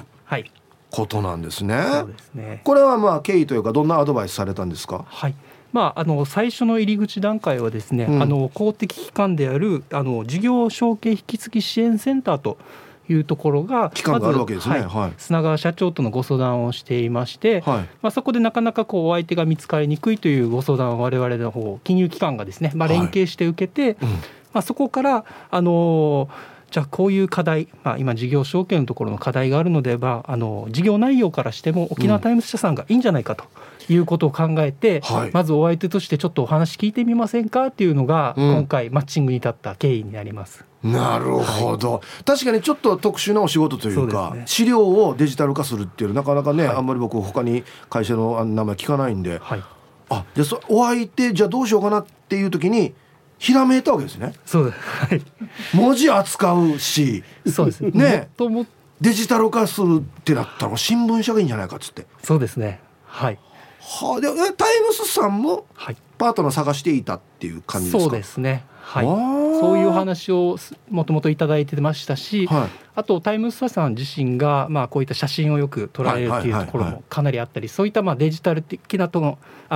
ことなんですね。そうですね。これはまあ経緯というかどんなアドバイスされたんですか。はいまあ、最初の入り口段階はですね、うん、公的機関である事業承継引き継ぎ支援センターというところが期間があるわけですね、まず、はい、砂川社長とのご相談をしていまして、はいまあ、そこでなかなかこうお相手が見つかりにくいというご相談を我々の方金融機関がですね、まあ、連携して受けて、はいうんまあ、そこからじゃあこういう課題、まあ、今事業承継のところの課題があるので、まあ、事業内容からしても沖縄タイムス社さんがいいんじゃないかということを考えて、うんはい、まずお相手としてちょっとお話聞いてみませんかっていうのが、うん、今回マッチングに立った経緯になります。なるほど、はい、確かにちょっと特殊なお仕事というか、ね、資料をデジタル化するっていうなかなかね、はい、あんまり僕他に会社の名前聞かないんで、はい、あでお相手じゃあどうしようかなっていう時にひらめいたわけですね。そうです、はい、文字扱うしそうです、ね、デジタル化するってなったら新聞社がいいんじゃないかっつって。そうですね、はいはあ、でタイムスさんもパートナー探していたっていう感じですか。そうですね、はい、そういうお話をもともといただいてましたし、はい、あとタイムス社さん自身が、まあ、こういった写真をよく撮られるっていうところもかなりあったり、はいはいはいはい、そういったまあデジタル的な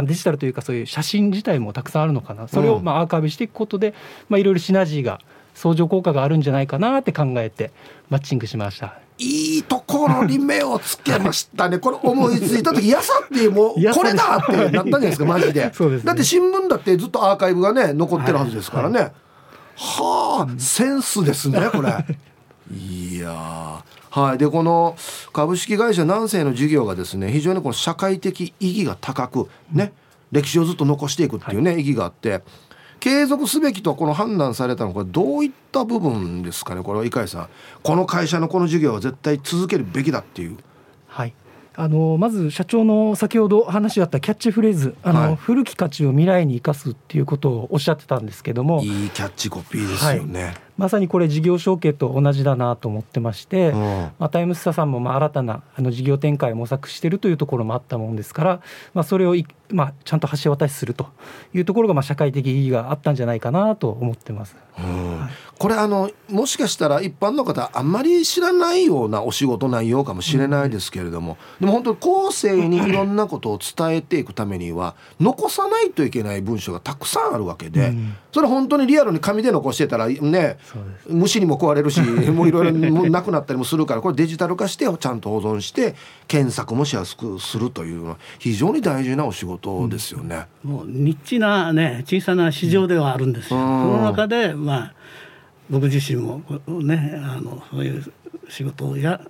デジタルというかそういう写真自体もたくさんあるのかな、それをまあアーカイブしていくことで、まあ、いろいろシナジーが相乗効果があるんじゃないかなって考えてマッチングしました。いいところに目をつけましたねこれ思いついた時やさってもうこれだってなったんじゃないですかマジ で、 そうです、ね、だって新聞だってずっとアーカイブがね残ってるはずですからね、はいはいはあ、センスですねこれいやはい、でこの株式会社南西の事業がですね非常にこの社会的意義が高く、ね、歴史をずっと残していくっていうね、はい、意義があって継続すべきとこの判断されたのはこれどういった部分ですかね。これは伊海さんこの会社のこの事業は絶対続けるべきだっていう。はいまず社長の先ほど話し合ったキャッチフレーズ、はい、古き価値を未来に生かすっていうことをおっしゃってたんですけども、いいキャッチコピーですよね、はい、まさにこれ事業承継と同じだなと思ってまして、うん、タイムスタさんも新たな事業展開を模索しているというところもあったものですから、それをちゃんと橋渡しするというところが社会的意義があったんじゃないかなと思ってます、うんはい、これもしかしたら一般の方あんまり知らないようなお仕事内容かもしれないですけれども、うん、でも本当に後世にいろんなことを伝えていくためには残さないといけない文章がたくさんあるわけで、うん、それ本当にリアルに紙で残してたらね、虫にも食われるしもういろいろなくなったりもするから、これデジタル化してちゃんと保存して検索もしやすくするというのは非常に大事なお仕事ですよね、うん、もうニッチな、ね、小さな市場ではあるんですよ、うん、その中で、僕自身も、ね、そういう仕事をうん、や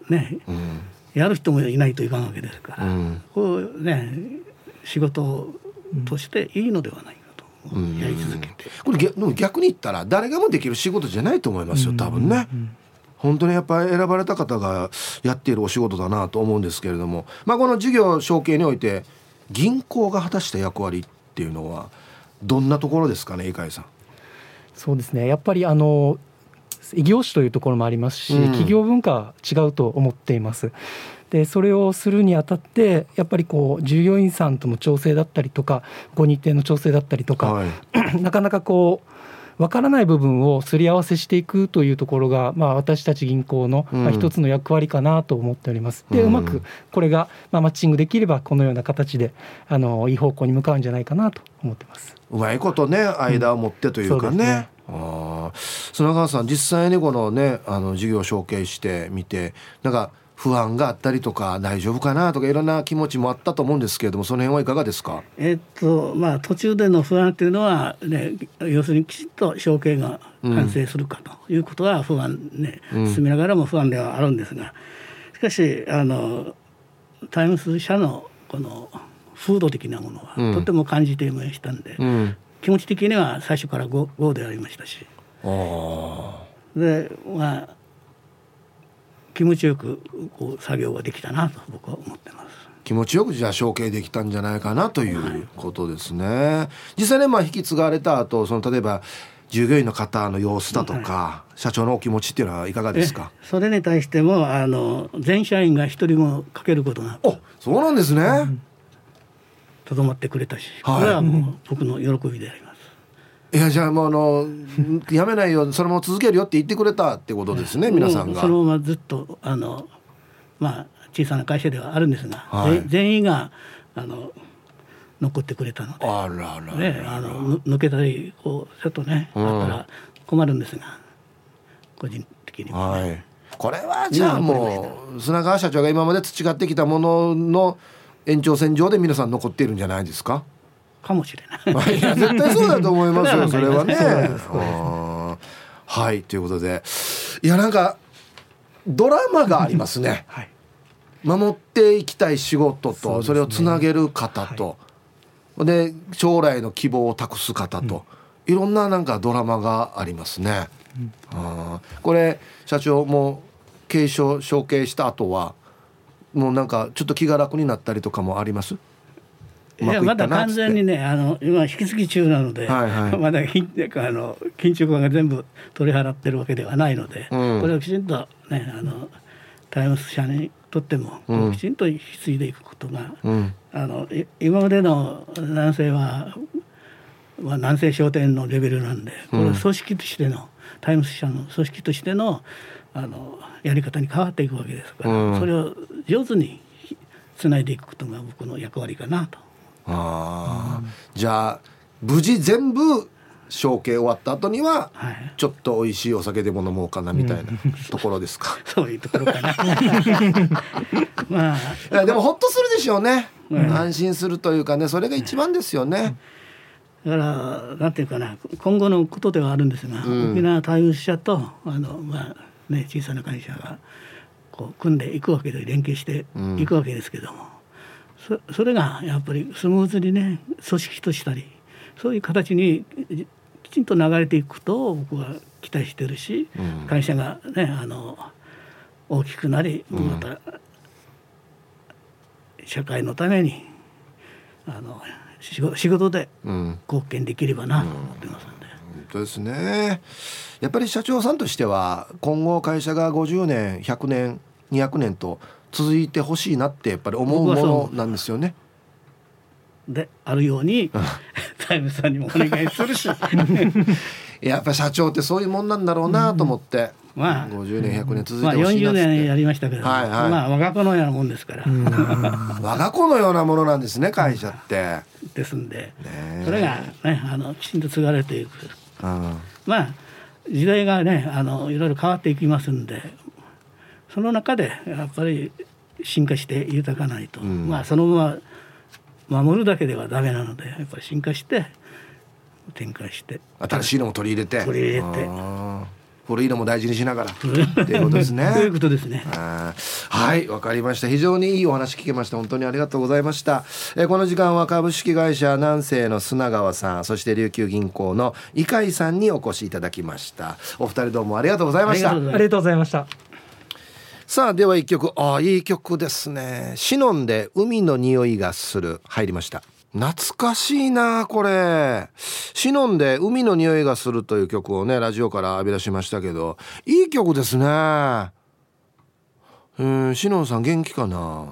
る人もいないといかんわけですから、うんこうね、仕事としていいのではないかと、うん、やり続けて、これ逆に言ったら誰がもできる仕事じゃないと思いますよ、多分ね、うんうん本当にやっぱり選ばれた方がやっているお仕事だなと思うんですけれども、この事業承継において銀行が果たした役割っていうのはどんなところですかね、井上さん。そうですね、やっぱり異業種というところもありますし、うん、企業文化は違うと思っています。でそれをするにあたってやっぱり従業員さんとの調整だったりとかご日程の調整だったりとか、はい、なかなか分からない部分をすり合わせしていくというところが、私たち銀行の一つの役割かなと思っております、うん、でうまくこれが、マッチングできればこのような形でいい方向に向かうんじゃないかなと思ってます。うまいことね間を持ってというかね、うん、そうですね。砂川さん実際にね事業承継してみてなんか不安があったりとか大丈夫かなとかいろんな気持ちもあったと思うんですけれども、その辺はいかがですか。途中での不安というのは、ね、要するにきちっと承継が完成するかということは不安、ねうん、進みながらも不安ではあるんですが、しかしタイムス社のこの風土的なものは、うん、とても感じていましたんで、うん、気持ち的には最初から GO でありましたし、あで気持ちよく作業ができたなと僕は思ってます。気持ちよくじゃあ承継できたんじゃないかなということですね、はい、実際ね引き継がれた後例えば従業員の方の様子だとか、はい、社長のお気持ちっていうのはいかがですか。それに対しても全社員が一人も欠けることなく、おそうなんですね、うん、留まってくれたし、はい、これはもう僕の喜びであります。いやじゃあもうやめないよそれも続けるよって言ってくれたってことですね皆さんが。そのままずっと小さな会社ではあるんですが、はい、全員が残ってくれたので、あららら、ね、抜けたりちょっとねだから困るんですが、個人的には、ねはい、これはじゃあもう砂川社長が今まで培ってきたものの延長線上で皆さん残っているんじゃないですか。かもしれない。いや絶対そうだと思いますよ。それはね。はいということで、いやなんかドラマがありますね。はい、守っていきたい仕事と、ね、それをつなげる方と、はい、で将来の希望を託す方と、うん、いろんななんかドラマがありますね。うん、これ社長も継承承継した後はもうなんかちょっと気が楽になったりとかもあります。まだ完全にね今引き継ぎ中なので、はいはい、まだ緊張感が全部取り払ってるわけではないので、うん、これをきちんと、ね、タイムス社にとっても、うん、きちんと引き継いでいくことが、うん、今までの南西は、南西商店のレベルなんで、これ組織としての、うん、タイムス社の組織としての、やり方に変わっていくわけですから、うん、それを上手につないでいくことが僕の役割かなと。あうん、じゃあ無事全部承継終わった後には、はい、ちょっとおいしいお酒でも飲もうかなみたいなところですか、うん、そういうところかな、でもほっとするでしょうね、うん、安心するというかね、それが一番ですよね、うん、だからなんていうかな、今後のことではあるんですが、うん、沖縄タイムス社とね、小さな会社が組んでいくわけで連携していくわけですけども、うんそれがやっぱりスムーズにね組織としたりそういう形にきちんと流れていくことを僕は期待してるし、うん、会社がね大きくなりまた社会のために仕事で貢献できればなと思ってますんで、うんうん、ですね。やっぱり社長さんとしては今後会社が50年100年200年と続いてほしいなってやっぱり思うものなんですよね。であるようにタイムさんにもお願いするしやっぱ社長ってそういうもんなんだろうなと思って、うん、まあ50年100年続いてほしいなって、まあ、40年やりましたけど、はいはい、まあ、我が子のようなもんですから我が子のようなものなんですね会社ってですんで、ね、それが、ね、きちんと継がれていく、うん、まあ時代がねいろいろ変わっていきますんで、その中でやっぱり進化して豊かないと、うん、まあそのまま守るだけではダメなので、やっぱり進化して展開して新しいのも取り入れて古いのも大事にしながらっていうことですねということですね。はい、わかりました。非常にいいお話聞けました。本当にありがとうございました。この時間は株式会社南西の砂川さん、そして琉球銀行の井海さんにお越しいただきました。お二人どうもありがとうございました。ありがとうございました。さあでは一曲、いい曲ですね。シノンで海の匂いがする入りました。懐かしいなこれ。シノンで海の匂いがするという曲をねラジオから浴び出しましたけど、いい曲ですね。シノンさん元気かな、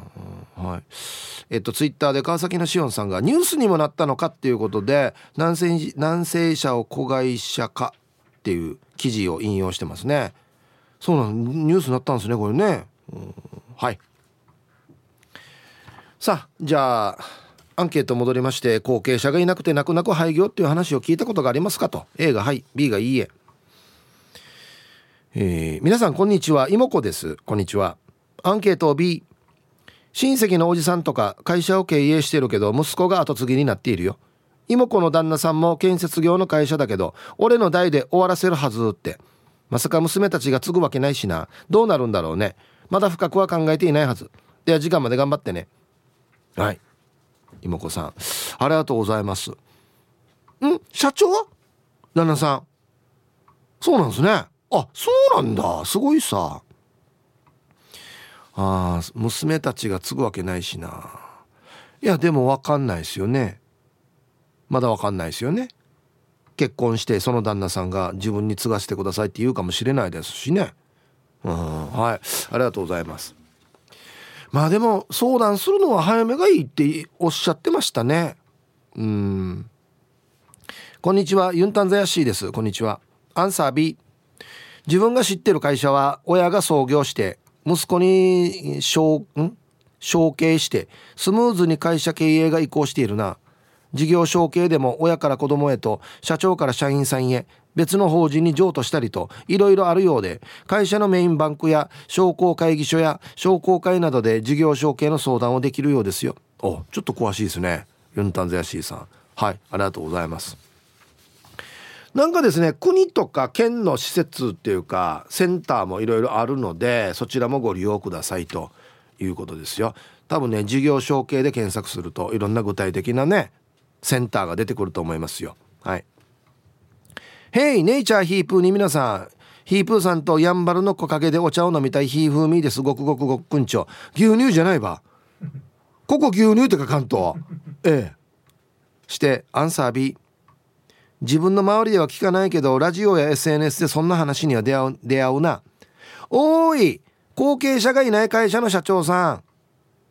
うん、はい。ツイッターで川崎のシオンさんがニュースにもなったのかっていうことで南西社を子会社化っていう記事を引用してますね。そうなの、ニュースになったんですねこれね、うん、はい。さあじゃあアンケート戻りまして、後継者がいなくて泣く泣く廃業っていう話を聞いたことがありますかと。 A がはい、 B がいいえ。皆さんこんにちは、いもこです。こんにちは。アンケート B、 親戚のおじさんとか会社を経営してるけど息子が後継ぎになっているよ。いもこの旦那さんも建設業の会社だけど俺の代で終わらせるはずって。まさか娘たちが継ぐわけないしな。どうなるんだろうね。まだ深くは考えていないはず。では時間まで頑張ってね。はい、いもこさんありがとうございます。社長は旦那さんそうなんですね。あ、そうなんだ、すごいさあ。娘たちが継ぐわけないしな。いやでも分かんないですよね。まだ分かんないですよね。結婚してその旦那さんが自分に継がせてくださいって言うかもしれないですしね、うん、はい、ありがとうございます。まあでも相談するのは早めがいいっておっしゃってましたね。こんにちは、ユンタンザヤシーです。こんにちは。アンサー B、 自分が知ってる会社は親が創業して息子に承継してスムーズに会社経営が移行しているな。事業承継でも親から子供へと社長から社員さんへ別の法人に譲渡したりといろいろあるようで、会社のメインバンクや商工会議所や商工会などで事業承継の相談をできるようですよ。お、ちょっと詳しいですね、ユンタンゼヤシーさん。はい、ありがとうございます。なんかですね、国とか県の施設っていうかセンターもいろいろあるので、そちらもご利用くださいということですよ。多分ね、事業承継で検索するといろんな具体的なねセンターが出てくると思いますよ。はい。ヘイネイチャーヒープーに皆さん、ヒープーさんとヤンバルの木陰でお茶を飲みたいヒーフーミーです。ごくごくごくんちょ。牛乳じゃないば。ここ牛乳ってか関東。ええ。してアンサー B。自分の周りでは聞かないけどラジオや SNS でそんな話には出会うな。おーい、後継者がいない会社の社長さん。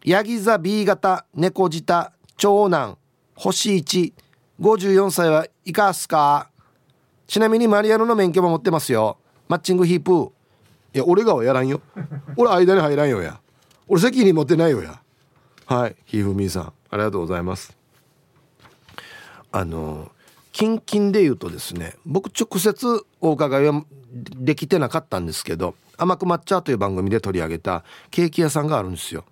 ヤギ座 B 型、猫舌、長男。星1、54歳はイカスか。ちなみにマリアノの免許も持ってますよ。マッチングヒープー。いや俺がはやらんよ俺間に入らんよや。俺責任持ってないよや。はい、ヒーフミーさんありがとうございます。近々で言うとですね、僕直接お伺いはできてなかったんですけど、甘く抹茶という番組で取り上げたケーキ屋さんがあるんですよ。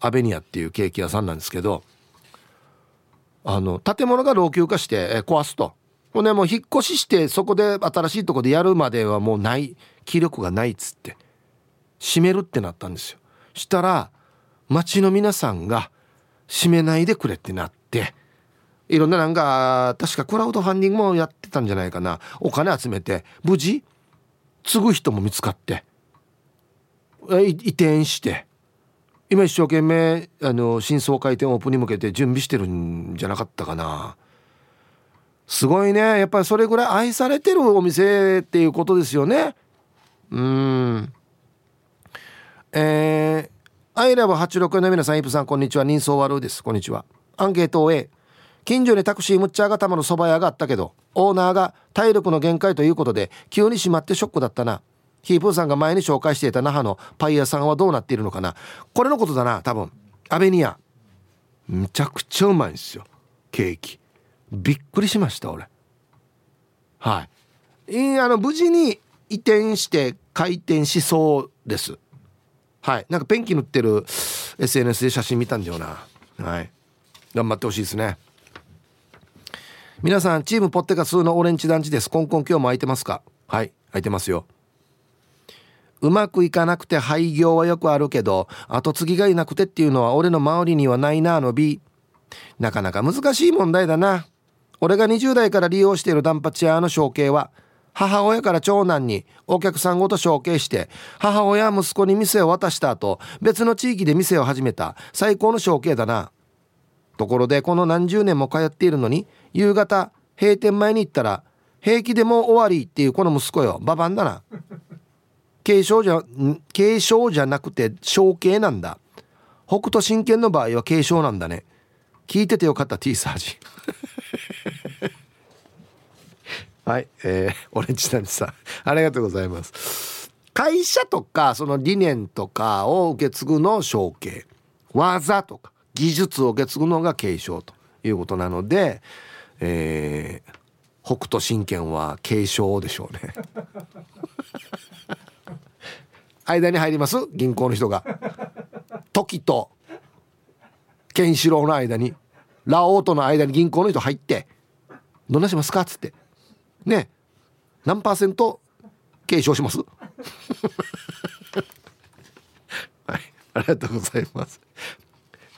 アベニアっていうケーキ屋さんなんですけど、建物が老朽化して、壊すと、ほんでもう引っ越ししてそこで新しいとこでやるまではもうない気力がないっつって閉めるってなったんですよ。したら町の皆さんが閉めないでくれってなって、いろんななんか確かクラウドファンディングもやってたんじゃないかな、お金集めて無事継ぐ人も見つかって移転して今一生懸命新装開店オープンに向けて準備してるんじゃなかったかな。すごいね、やっぱりそれぐらい愛されてるお店っていうことですよね。アイラブ86の皆さん、イプさんこんにちは。人相悪です。こんにちは。アンケート A、 近所にタクシーむっちゃがたまのそば屋があったけどオーナーが体力の限界ということで急に閉まってショックだったな。ヒープーさんが前に紹介していた那覇のパイ屋さんはどうなっているのかな。これのことだな、多分。アベニアむちゃくちゃうまいんですよ、ケーキ。びっくりしました俺。はい、無事に移転して開店しそうです。はい、なんかペンキ塗ってる SNS で写真見たんだよな。はい、頑張ってほしいですね。皆さん、チームポッテカスのオレンジ団地です。コンコン今日も空いてますか。はい、空いてますよ。うまくいかなくて廃業はよくあるけど後継ぎがいなくてっていうのは俺の周りにはないな。の B、 なかなか難しい問題だな。俺が20代から利用しているダンパチ屋の承継は母親から長男にお客さんごと承継して母親は息子に店を渡した後別の地域で店を始めた最高の承継だな。ところでこの何十年も通っているのに夕方閉店前に行ったら平気でもう終わりっていうこの息子よ、ババンだな。軽症じゃなくて承継なんだ。北斗神拳の場合は軽症なんだね。聞いててよかった T サージはい、オレンジ谷さんありがとうございます。会社とかその理念とかを受け継ぐのを承継、技とか技術を受け継ぐのが継承ということなので、北斗神拳は継承でしょうね間に入ります銀行の人が時とケンシロウの間にラオウとの間に銀行の人入ってどんなしますかっつってね、何%継承しますはい、ありがとうございます。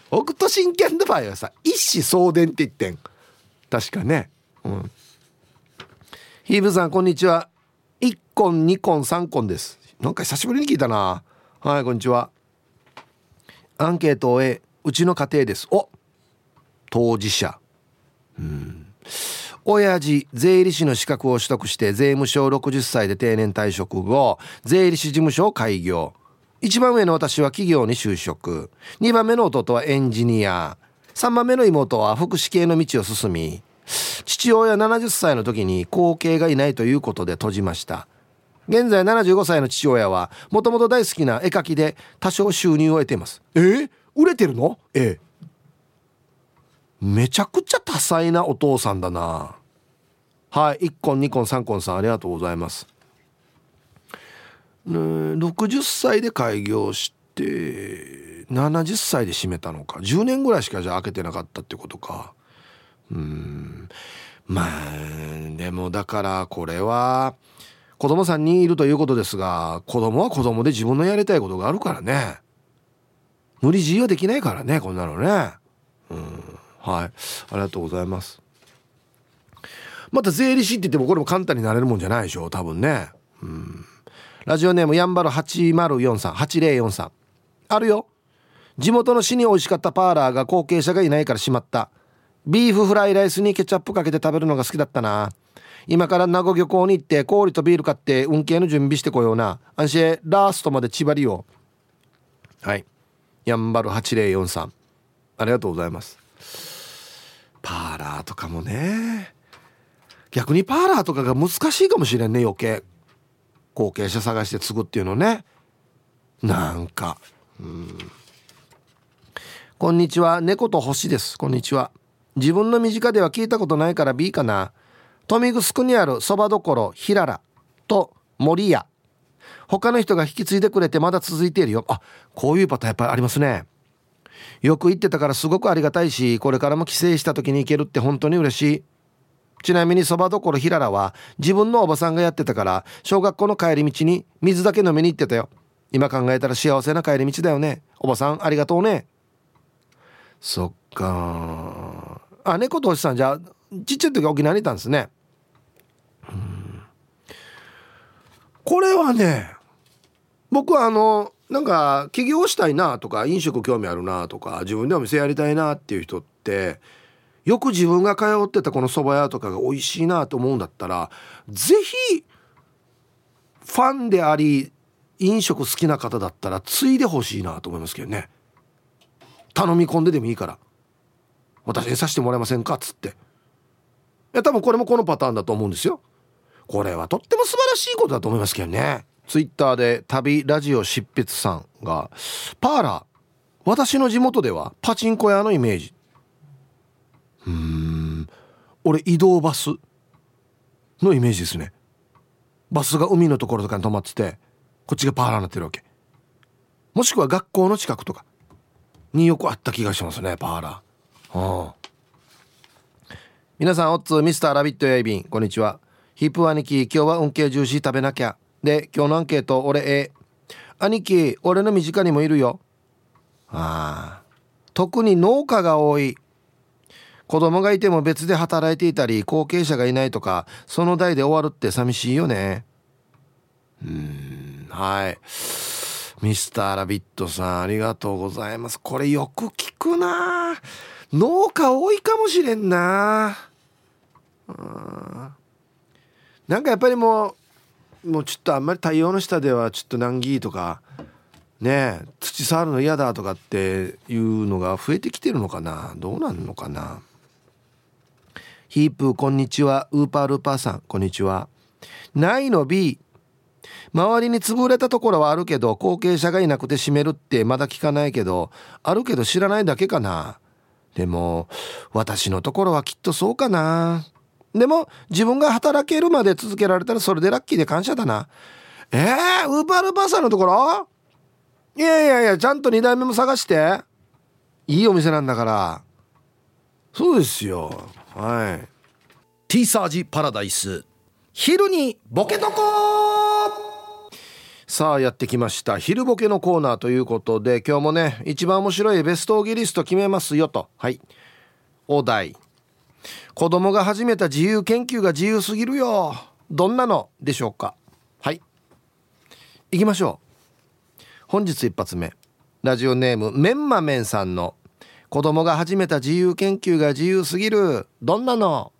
北斗神拳の場合はさ、一子相伝って言ってん確かね。うん、ヒーブさんこんにちは。1婚2婚3婚です。なんか久しぶりに聞いたな。はい、こんにちは。アンケートを A、 うちの家庭です。お、当事者。親父税理士の資格を取得して税務署60歳で定年退職後税理士事務所を開業。一番上の私は企業に就職、2番目の弟はエンジニア、3番目の妹は福祉系の道を進み、父親70歳の時に後継がいないということで閉じました。現在75歳の父親はもともと大好きな絵描きで多少収入を得ています。売れてるの？めちゃくちゃ多彩なお父さんだな。はい、1婚2婚3婚さんありがとうございます。60歳で開業して70歳で閉めたのか、10年ぐらいしかじゃ開けてなかったってことか。まあでもだからこれは子供3人いるということですが、子供は子供で自分のやりたいことがあるからね、無理強いはできないからね、こんなのね。はい、ありがとうございます。また税理士って言ってもこれも簡単になれるもんじゃないでしょ多分ね。ラジオネームやんばる8043。あるよ、地元の市に美味しかったパーラーが後継者がいないから閉まった。ビーフフライライスにケチャップかけて食べるのが好きだったな。今から名護漁港に行って氷とビール買って運慶の準備してこような。アンシェラーストまで縛りよ。はい、やんばる8043ありがとうございます。パーラーとかもね、逆にパーラーとかが難しいかもしれんね、余計後継者探して継ぐっていうのね、なんか。こんにちは、猫と星です。こんにちは。自分の身近では聞いたことないから B かな。富城にあるそばどころひららと森屋、他の人が引き継いでくれてまだ続いているよ。あ、こういうパターンやっぱりありますね。よく行ってたからすごくありがたいし、これからも帰省した時に行けるって本当に嬉しい。ちなみにそばどころひららは自分のおばさんがやってたから小学校の帰り道に水だけ飲みに行ってたよ。今考えたら幸せな帰り道だよね。おばさんありがとうね。そっか。あ、猫とおじさんじゃあちっちゃい時沖縄にいたんですね。これはね、僕はなんか起業したいなとか飲食興味あるなとか自分でお店やりたいなっていう人ってよく自分が通ってたこの蕎麦屋とかが美味しいなと思うんだったらぜひファンであり飲食好きな方だったら継いでほしいなと思いますけどね。頼み込んででもいいから私にさせてもらえませんかっつって、いや多分これもこのパターンだと思うんですよ。これはとっても素晴らしいことだと思いますけどね。ツイッターで旅ラジオ執筆さんがパーラ、私の地元ではパチンコ屋のイメージ。俺移動バスのイメージですね。バスが海のところとかに止まっててこっちがパーラになってるわけ。もしくは学校の近くとかによくあった気がしますね、パーラ。皆さんオッツミスターラビットやいびんこんにちは。ヒープ兄貴今日は運慶ジューシー食べなきゃで今日のアンケート俺 A。 兄貴俺の身近にもいるよ。特に農家が多い。子供がいても別で働いていたり後継者がいないとかその代で終わるって寂しいよね。はい、ミスターラビットさんありがとうございます。これよく聞くな。農家多いかもしれんな。なんかやっぱりもうちょっとあんまり太陽の下ではちょっと難儀とかねえ土触るの嫌だとかっていうのが増えてきてるのかな。どうなんのかな。ヒープこんにちは。ウーパールーパーさんこんにちは。ないの B。 周りに潰れたところはあるけど後継者がいなくて閉めるってまだ聞かないけどあるけど知らないだけかな。でも私のところはきっとそうかな。でも自分が働けるまで続けられたらそれでラッキーで感謝だな。ウーパールーパーさんのところいやちゃんと2代目も探していいお店なんだから。そうですよ。はい。ティーサージパラダイス昼にボケとこさあやってきました昼ボケのコーナーということで今日もね一番面白いベストオギリスト決めますよと。はい、お題子供が始めた自由研究が自由すぎるよどんなのでしょうか。はい行きましょう。本日一発目ラジオネームメンマメンさんの子供が始めた自由研究が自由すぎるどんなの。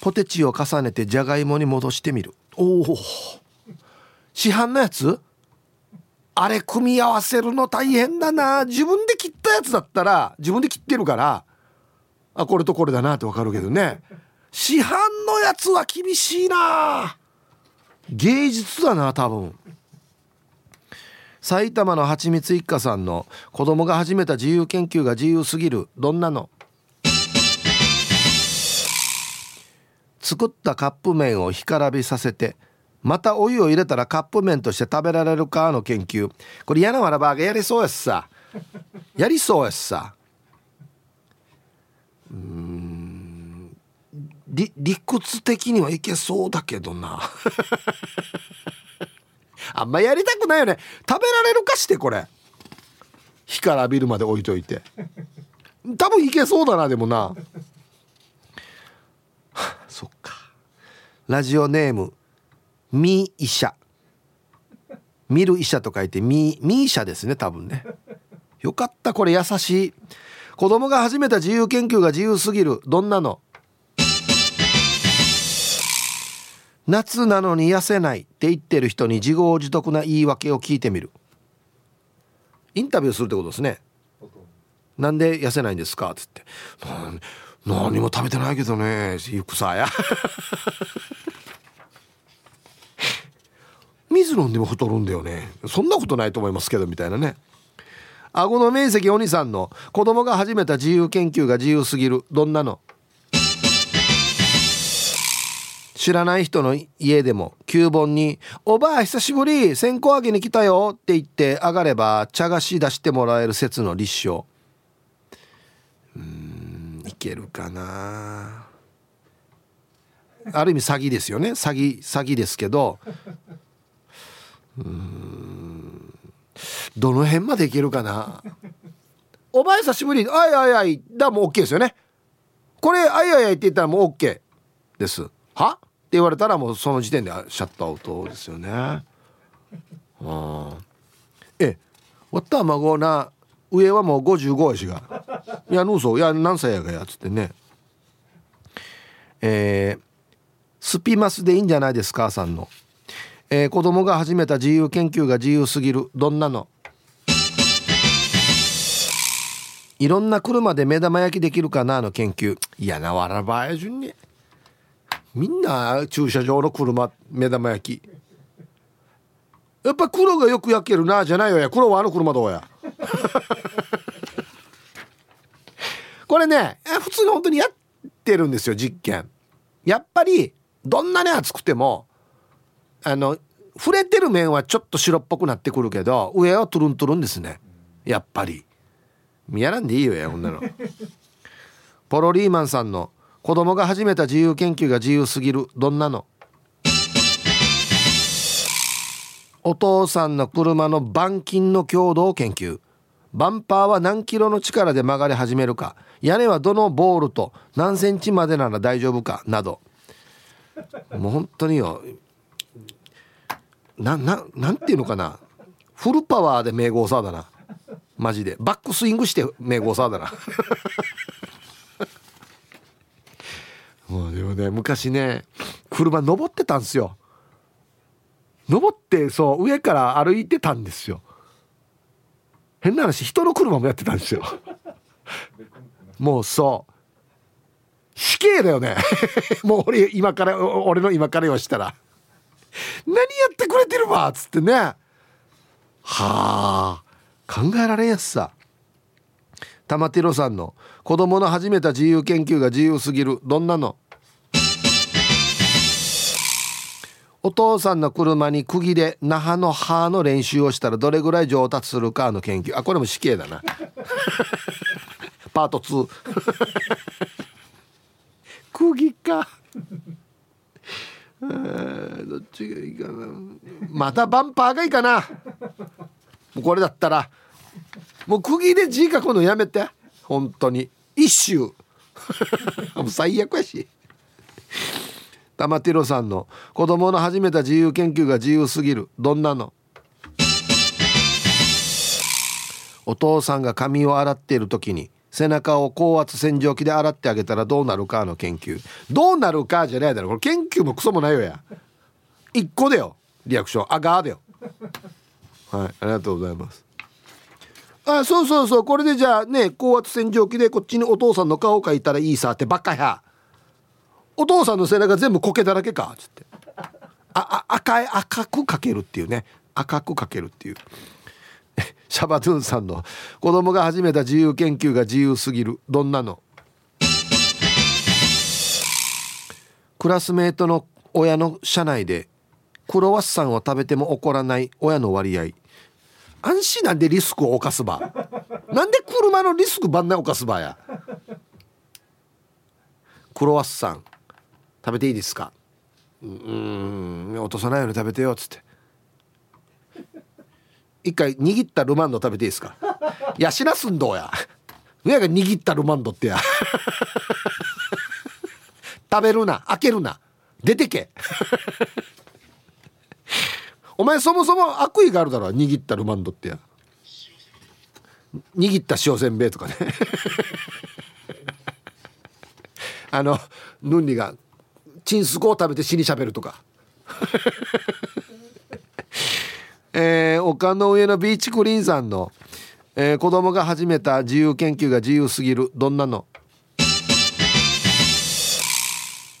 ポテチを重ねてじゃがいもに戻してみる。おお、市販のやつあれ組み合わせるの大変だな。自分で切ったやつだったら自分で切ってるからあこれとこれだなって分かるけどね市販のやつは厳しいな。芸術だな多分。埼玉のはちみつ一家さんの子供が始めた自由研究が自由すぎるどんなの。作ったカップ麺を干からびさせてまたお湯を入れたらカップ麺として食べられるかの研究。これ柳原バーガーやりそうやっさ。理屈的にはいけそうだけどなあんまやりたくないよね。食べられるかしてこれ火から浴びるまで置いといて多分いけそうだな。でもなそっか。ラジオネームミー医者見る医者と書いてミー医者ですね多分ね。よかったこれ優しい。子供が始めた自由研究が自由すぎるどんなの。夏なのに痩せないって言ってる人に自業自得な言い訳を聞いてみる。インタビューするってことですね。なんで痩せないんですかっつって何も食べてないけどねゆくさや水飲んでも太るんだよねそんなことないと思いますけどみたいなね。顎の面積お兄さんの子供が始めた自由研究が自由すぎるどんなの。知らない人の家でも旧盆におばあ久しぶり線香あげに来たよって言って上がれば茶菓子出してもらえる説の立証。いけるかな。ある意味詐欺ですよね。詐欺ですけどどの辺までいけるかな。お前久しぶりあいあいあいだもう OK ですよね。これあいあいあいって言ったらもう OK です。はって言われたらもうその時点でシャットアウトですよね。あえおったまごな上はもう55やしがいやぬうそういや何歳やがやつってねスピマスでいいんじゃないですかさんの、子供が始めた自由研究が自由すぎるどんなのいろんな車で目玉焼きできるかなの研究いやなわらばや順にみんな駐車場の車目玉焼きやっぱ黒がよく焼けるなじゃないよや黒はあの車どうやこれね普通に本当にやってるんですよ実験やっぱりどんなに熱くても触れてる面はちょっと白っぽくなってくるけど上はトゥルントゥルンですねやっぱりやらんでいいよや女のポロリーマンさんの子供が始めた自由研究が自由すぎるどんなのお父さんの車の板金の強度を研究バンパーは何キロの力で曲がり始めるか屋根はどのボールと何センチまでなら大丈夫かなどもう本当によ なんていうのかなフルパワーで名号さだなマジでバックスイングして名号さだなもうでもね昔ね車登ってたんですよ登ってそう上から歩いてたんですよ変な話人の車もやってたんですよもうそう死刑だよねもう俺の今から言わしたら何やってくれてるわっつってねはあ考えられんやつさ玉テロさんの子供の始めた自由研究が自由すぎるどんなのお父さんの車に釘で那覇の歯の練習をしたらどれぐらい上達するかの研究あこれも死刑だなパート2 釘かどっちがいいかなまたバンパーがいいかなもうこれだったらもう釘で字書くのやめて本当に一周もう最悪やし玉テロさんの子供の始めた自由研究が自由すぎるどんなのお父さんが髪を洗っている時に背中を高圧洗浄機で洗ってあげたらどうなるかの研究どうなるかじゃないだろこれ研究もクソもないよや一個だよリアクションあがーだよはいありがとうございますあそうそうそうこれでじゃあね高圧洗浄機でこっちにお父さんの顔を描いたらいいさってバカやお父さんの背中全部苔だらけかっつって赤く描けるっていうね赤く描けるっていうシャバトゥンさんの子供が始めた自由研究が自由すぎるどんなのクラスメートの親の車内でクロワッサンを食べても怒らない親の割合安心なんでリスクを犯すばなんで車のリスクばんな犯すばやクロワッサン食べていいですか落とさないように食べてよっつって一回握ったルマンド食べていいですかヤシナスンドや親が握ったルマンドってや食べるな開けるな出てけお前そもそも悪意があるだろ握ったルマンドってや握った塩せんべいとかねヌンリがチンスコを食べて死にしゃべるとか丘の上のビーチクリーンさんの、子供が始めた自由研究が自由すぎるどんなの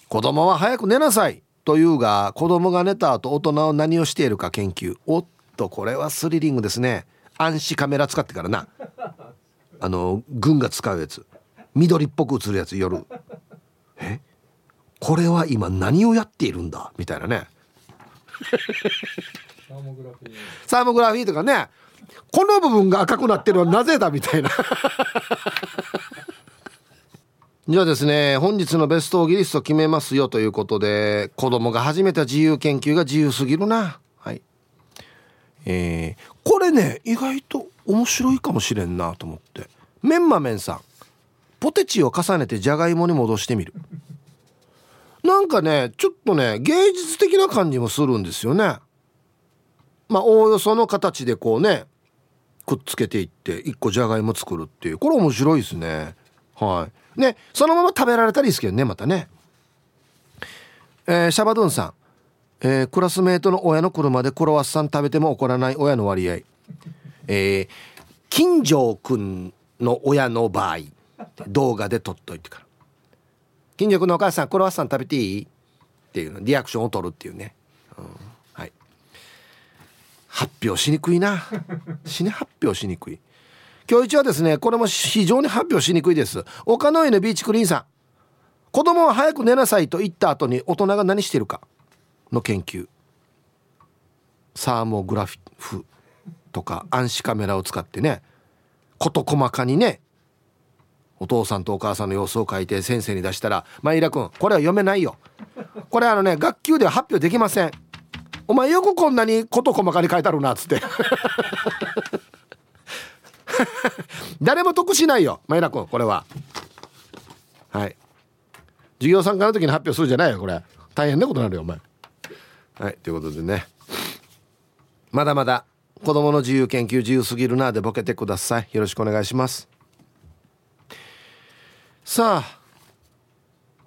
子供は早く寝なさいというが子供が寝た後大人は何をしているか研究おっとこれはスリリングですね暗視カメラ使ってからな軍が使うやつ緑っぽく映るやつ夜えこれは今何をやっているんだみたいなねサーモグラフィーとかねこの部分が赤くなってるのはなぜだみたいなじゃあですね本日のベストオギリスト決めますよということで子供が始めた自由研究が自由すぎるな、はいこれね意外と面白いかもしれんなと思ってメンマメンさんポテチを重ねてジャガイモに戻してみるなんかねちょっとね芸術的な感じもするんですよねまあおおよその形でこうねくっつけていって1個じゃがいも作るっていう、これ面白いですね。はいね、そのまま食べられたらいいですけどね、またね。シャバドゥンさん、クラスメートの親の車でクロワッサン食べても怒らない親の割合、金城くんの親の場合動画で撮っといてから、金城くんのお母さんクロワッサン食べていいっていうのリアクションを取るっていうね、うん、はい、発表しにくいな死ね、発表しにくい。今日一はですね、これも非常に発表しにくいです。丘の上のビーチクリーンさん、子供は早く寝なさいと言った後に大人が何してるかの研究、サーモグラフィフとか暗視カメラを使ってね、事細かにねお父さんとお母さんの様子を書いて先生に出したら、マイラ君これは読めないよ、これね学級では発表できません、お前よくこんなに事細かに書いてあるなっつって誰も得しないよマイラ君これは。はい、授業参加の時に発表するじゃないよ、これ大変なことになるよお前。はい、ということでね、まだまだ子どもの自由研究自由すぎるなでボケてください、よろしくお願いします。さあ、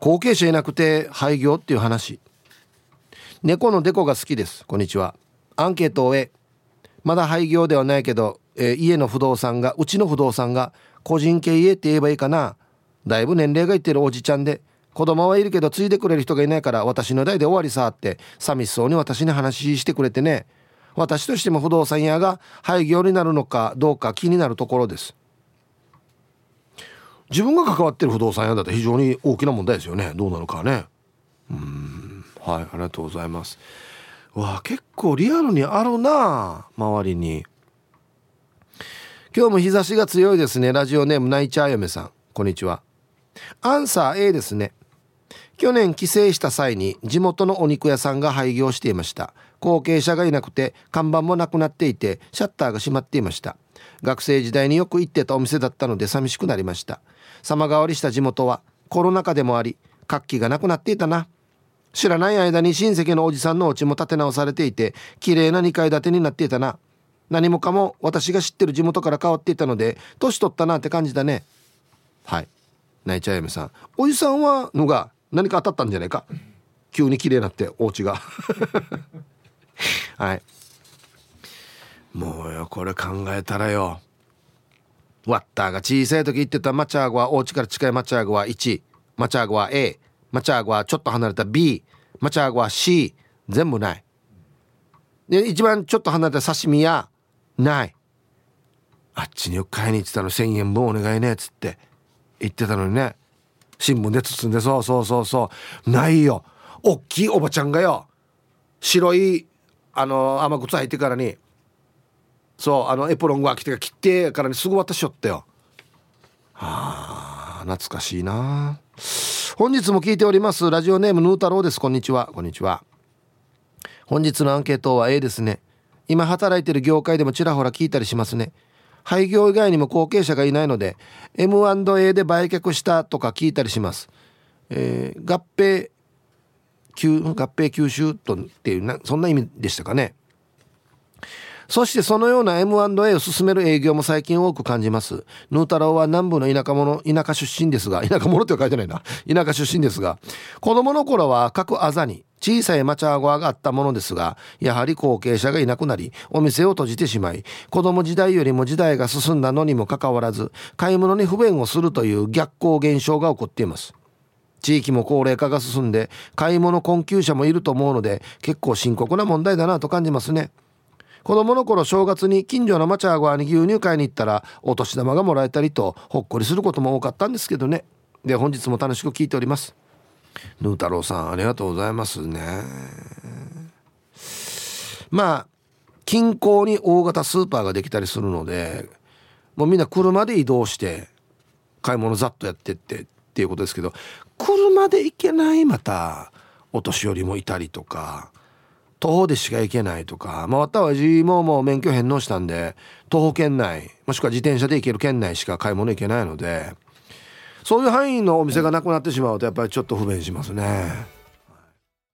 後継者いなくて廃業っていう話、猫のデコが好きです、こんにちは。アンケートを終え、まだ廃業ではないけど、家の不動産がうちの不動産が個人経営って言えばいいかな、だいぶ年齢がいってるおじちゃんで子供はいるけど継いでくれる人がいないから私の代で終わりさって寂しそうに私に話してくれてね、私としても不動産屋が廃業になるのかどうか気になるところです。自分が関わってる不動産屋だって非常に大きな問題ですよね、どうなのかね。はい、ありがとうございます。わあ、結構リアルにあるな周りに。今日も日差しが強いですね。ラジオネームナイチャー嫁さん、こんにちは。アンサー A ですね。去年帰省した際に地元のお肉屋さんが廃業していました。後継者がいなくて看板もなくなっていてシャッターが閉まっていました。学生時代によく行ってたお店だったので寂しくなりました。様変わりした地元はコロナ禍でもあり活気がなくなっていたな。知らない間に親戚のおじさんのお家も建て直されていて綺麗な2階建てになっていたな。何もかも私が知ってる地元から変わっていたので年取ったなって感じだね。はい、ナイチャーヤメさん、おじさんはのが何か当たったんじゃないか、急に綺麗になってお家がはい、もうよこれ考えたらよ、ワッターが小さい時言ってたマチャーゴはお家から近いマチャーゴは1、マチャーゴは A、 マチャーゴはちょっと離れた B、 マチャーゴは C、 全部ないで、一番ちょっと離れた刺身屋ない、あっちによく買いに行ってたの、1000円分お願いねっつって言ってたのにね、新聞で包んでそうないよ。おっきいおばちゃんがよ、白い雨靴履いてからにそうエプロンが切ってからにすぐ渡しよったよ。あ、懐かしいな。本日も聞いております。ラジオネームヌー太郎です、こんにちは。こんにちは。本日のアンケートは A ですね。今働いてる業界でもちらほら聞いたりしますね。廃業以外にも後継者がいないので M&A で売却したとか聞いたりします。合併吸収とっていうそんな意味でしたかね。そしてそのような M&A を進める営業も最近多く感じます。ヌー太郎は南部の田舎出身ですが、田舎者っては書いてないな、田舎出身ですが、子供の頃は各あざに小さいマチャーゴアがあったものですが、やはり後継者がいなくなりお店を閉じてしまい、子供時代よりも時代が進んだのにもかかわらず買い物に不便をするという逆行現象が起こっています。地域も高齢化が進んで買い物困窮者もいると思うので結構深刻な問題だなと感じますね。子供の頃正月に近所のマチャーゴアに牛乳買いに行ったらお年玉がもらえたりとほっこりすることも多かったんですけどね。で、本日も楽しく聞いております。ヌー太郎さん、ありがとうございますね。まあ近郊に大型スーパーができたりするので、もうみんな車で移動して買い物ざっとやってってっていうことですけど、車で行けない、またお年寄りもいたりとか、徒歩でしか行けないとか、まあ私はもう免許返納したんで徒歩圏内もしくは自転車で行ける圏内しか買い物行けないので、そういう範囲のお店がなくなってしまうとやっぱりちょっと不便しますね。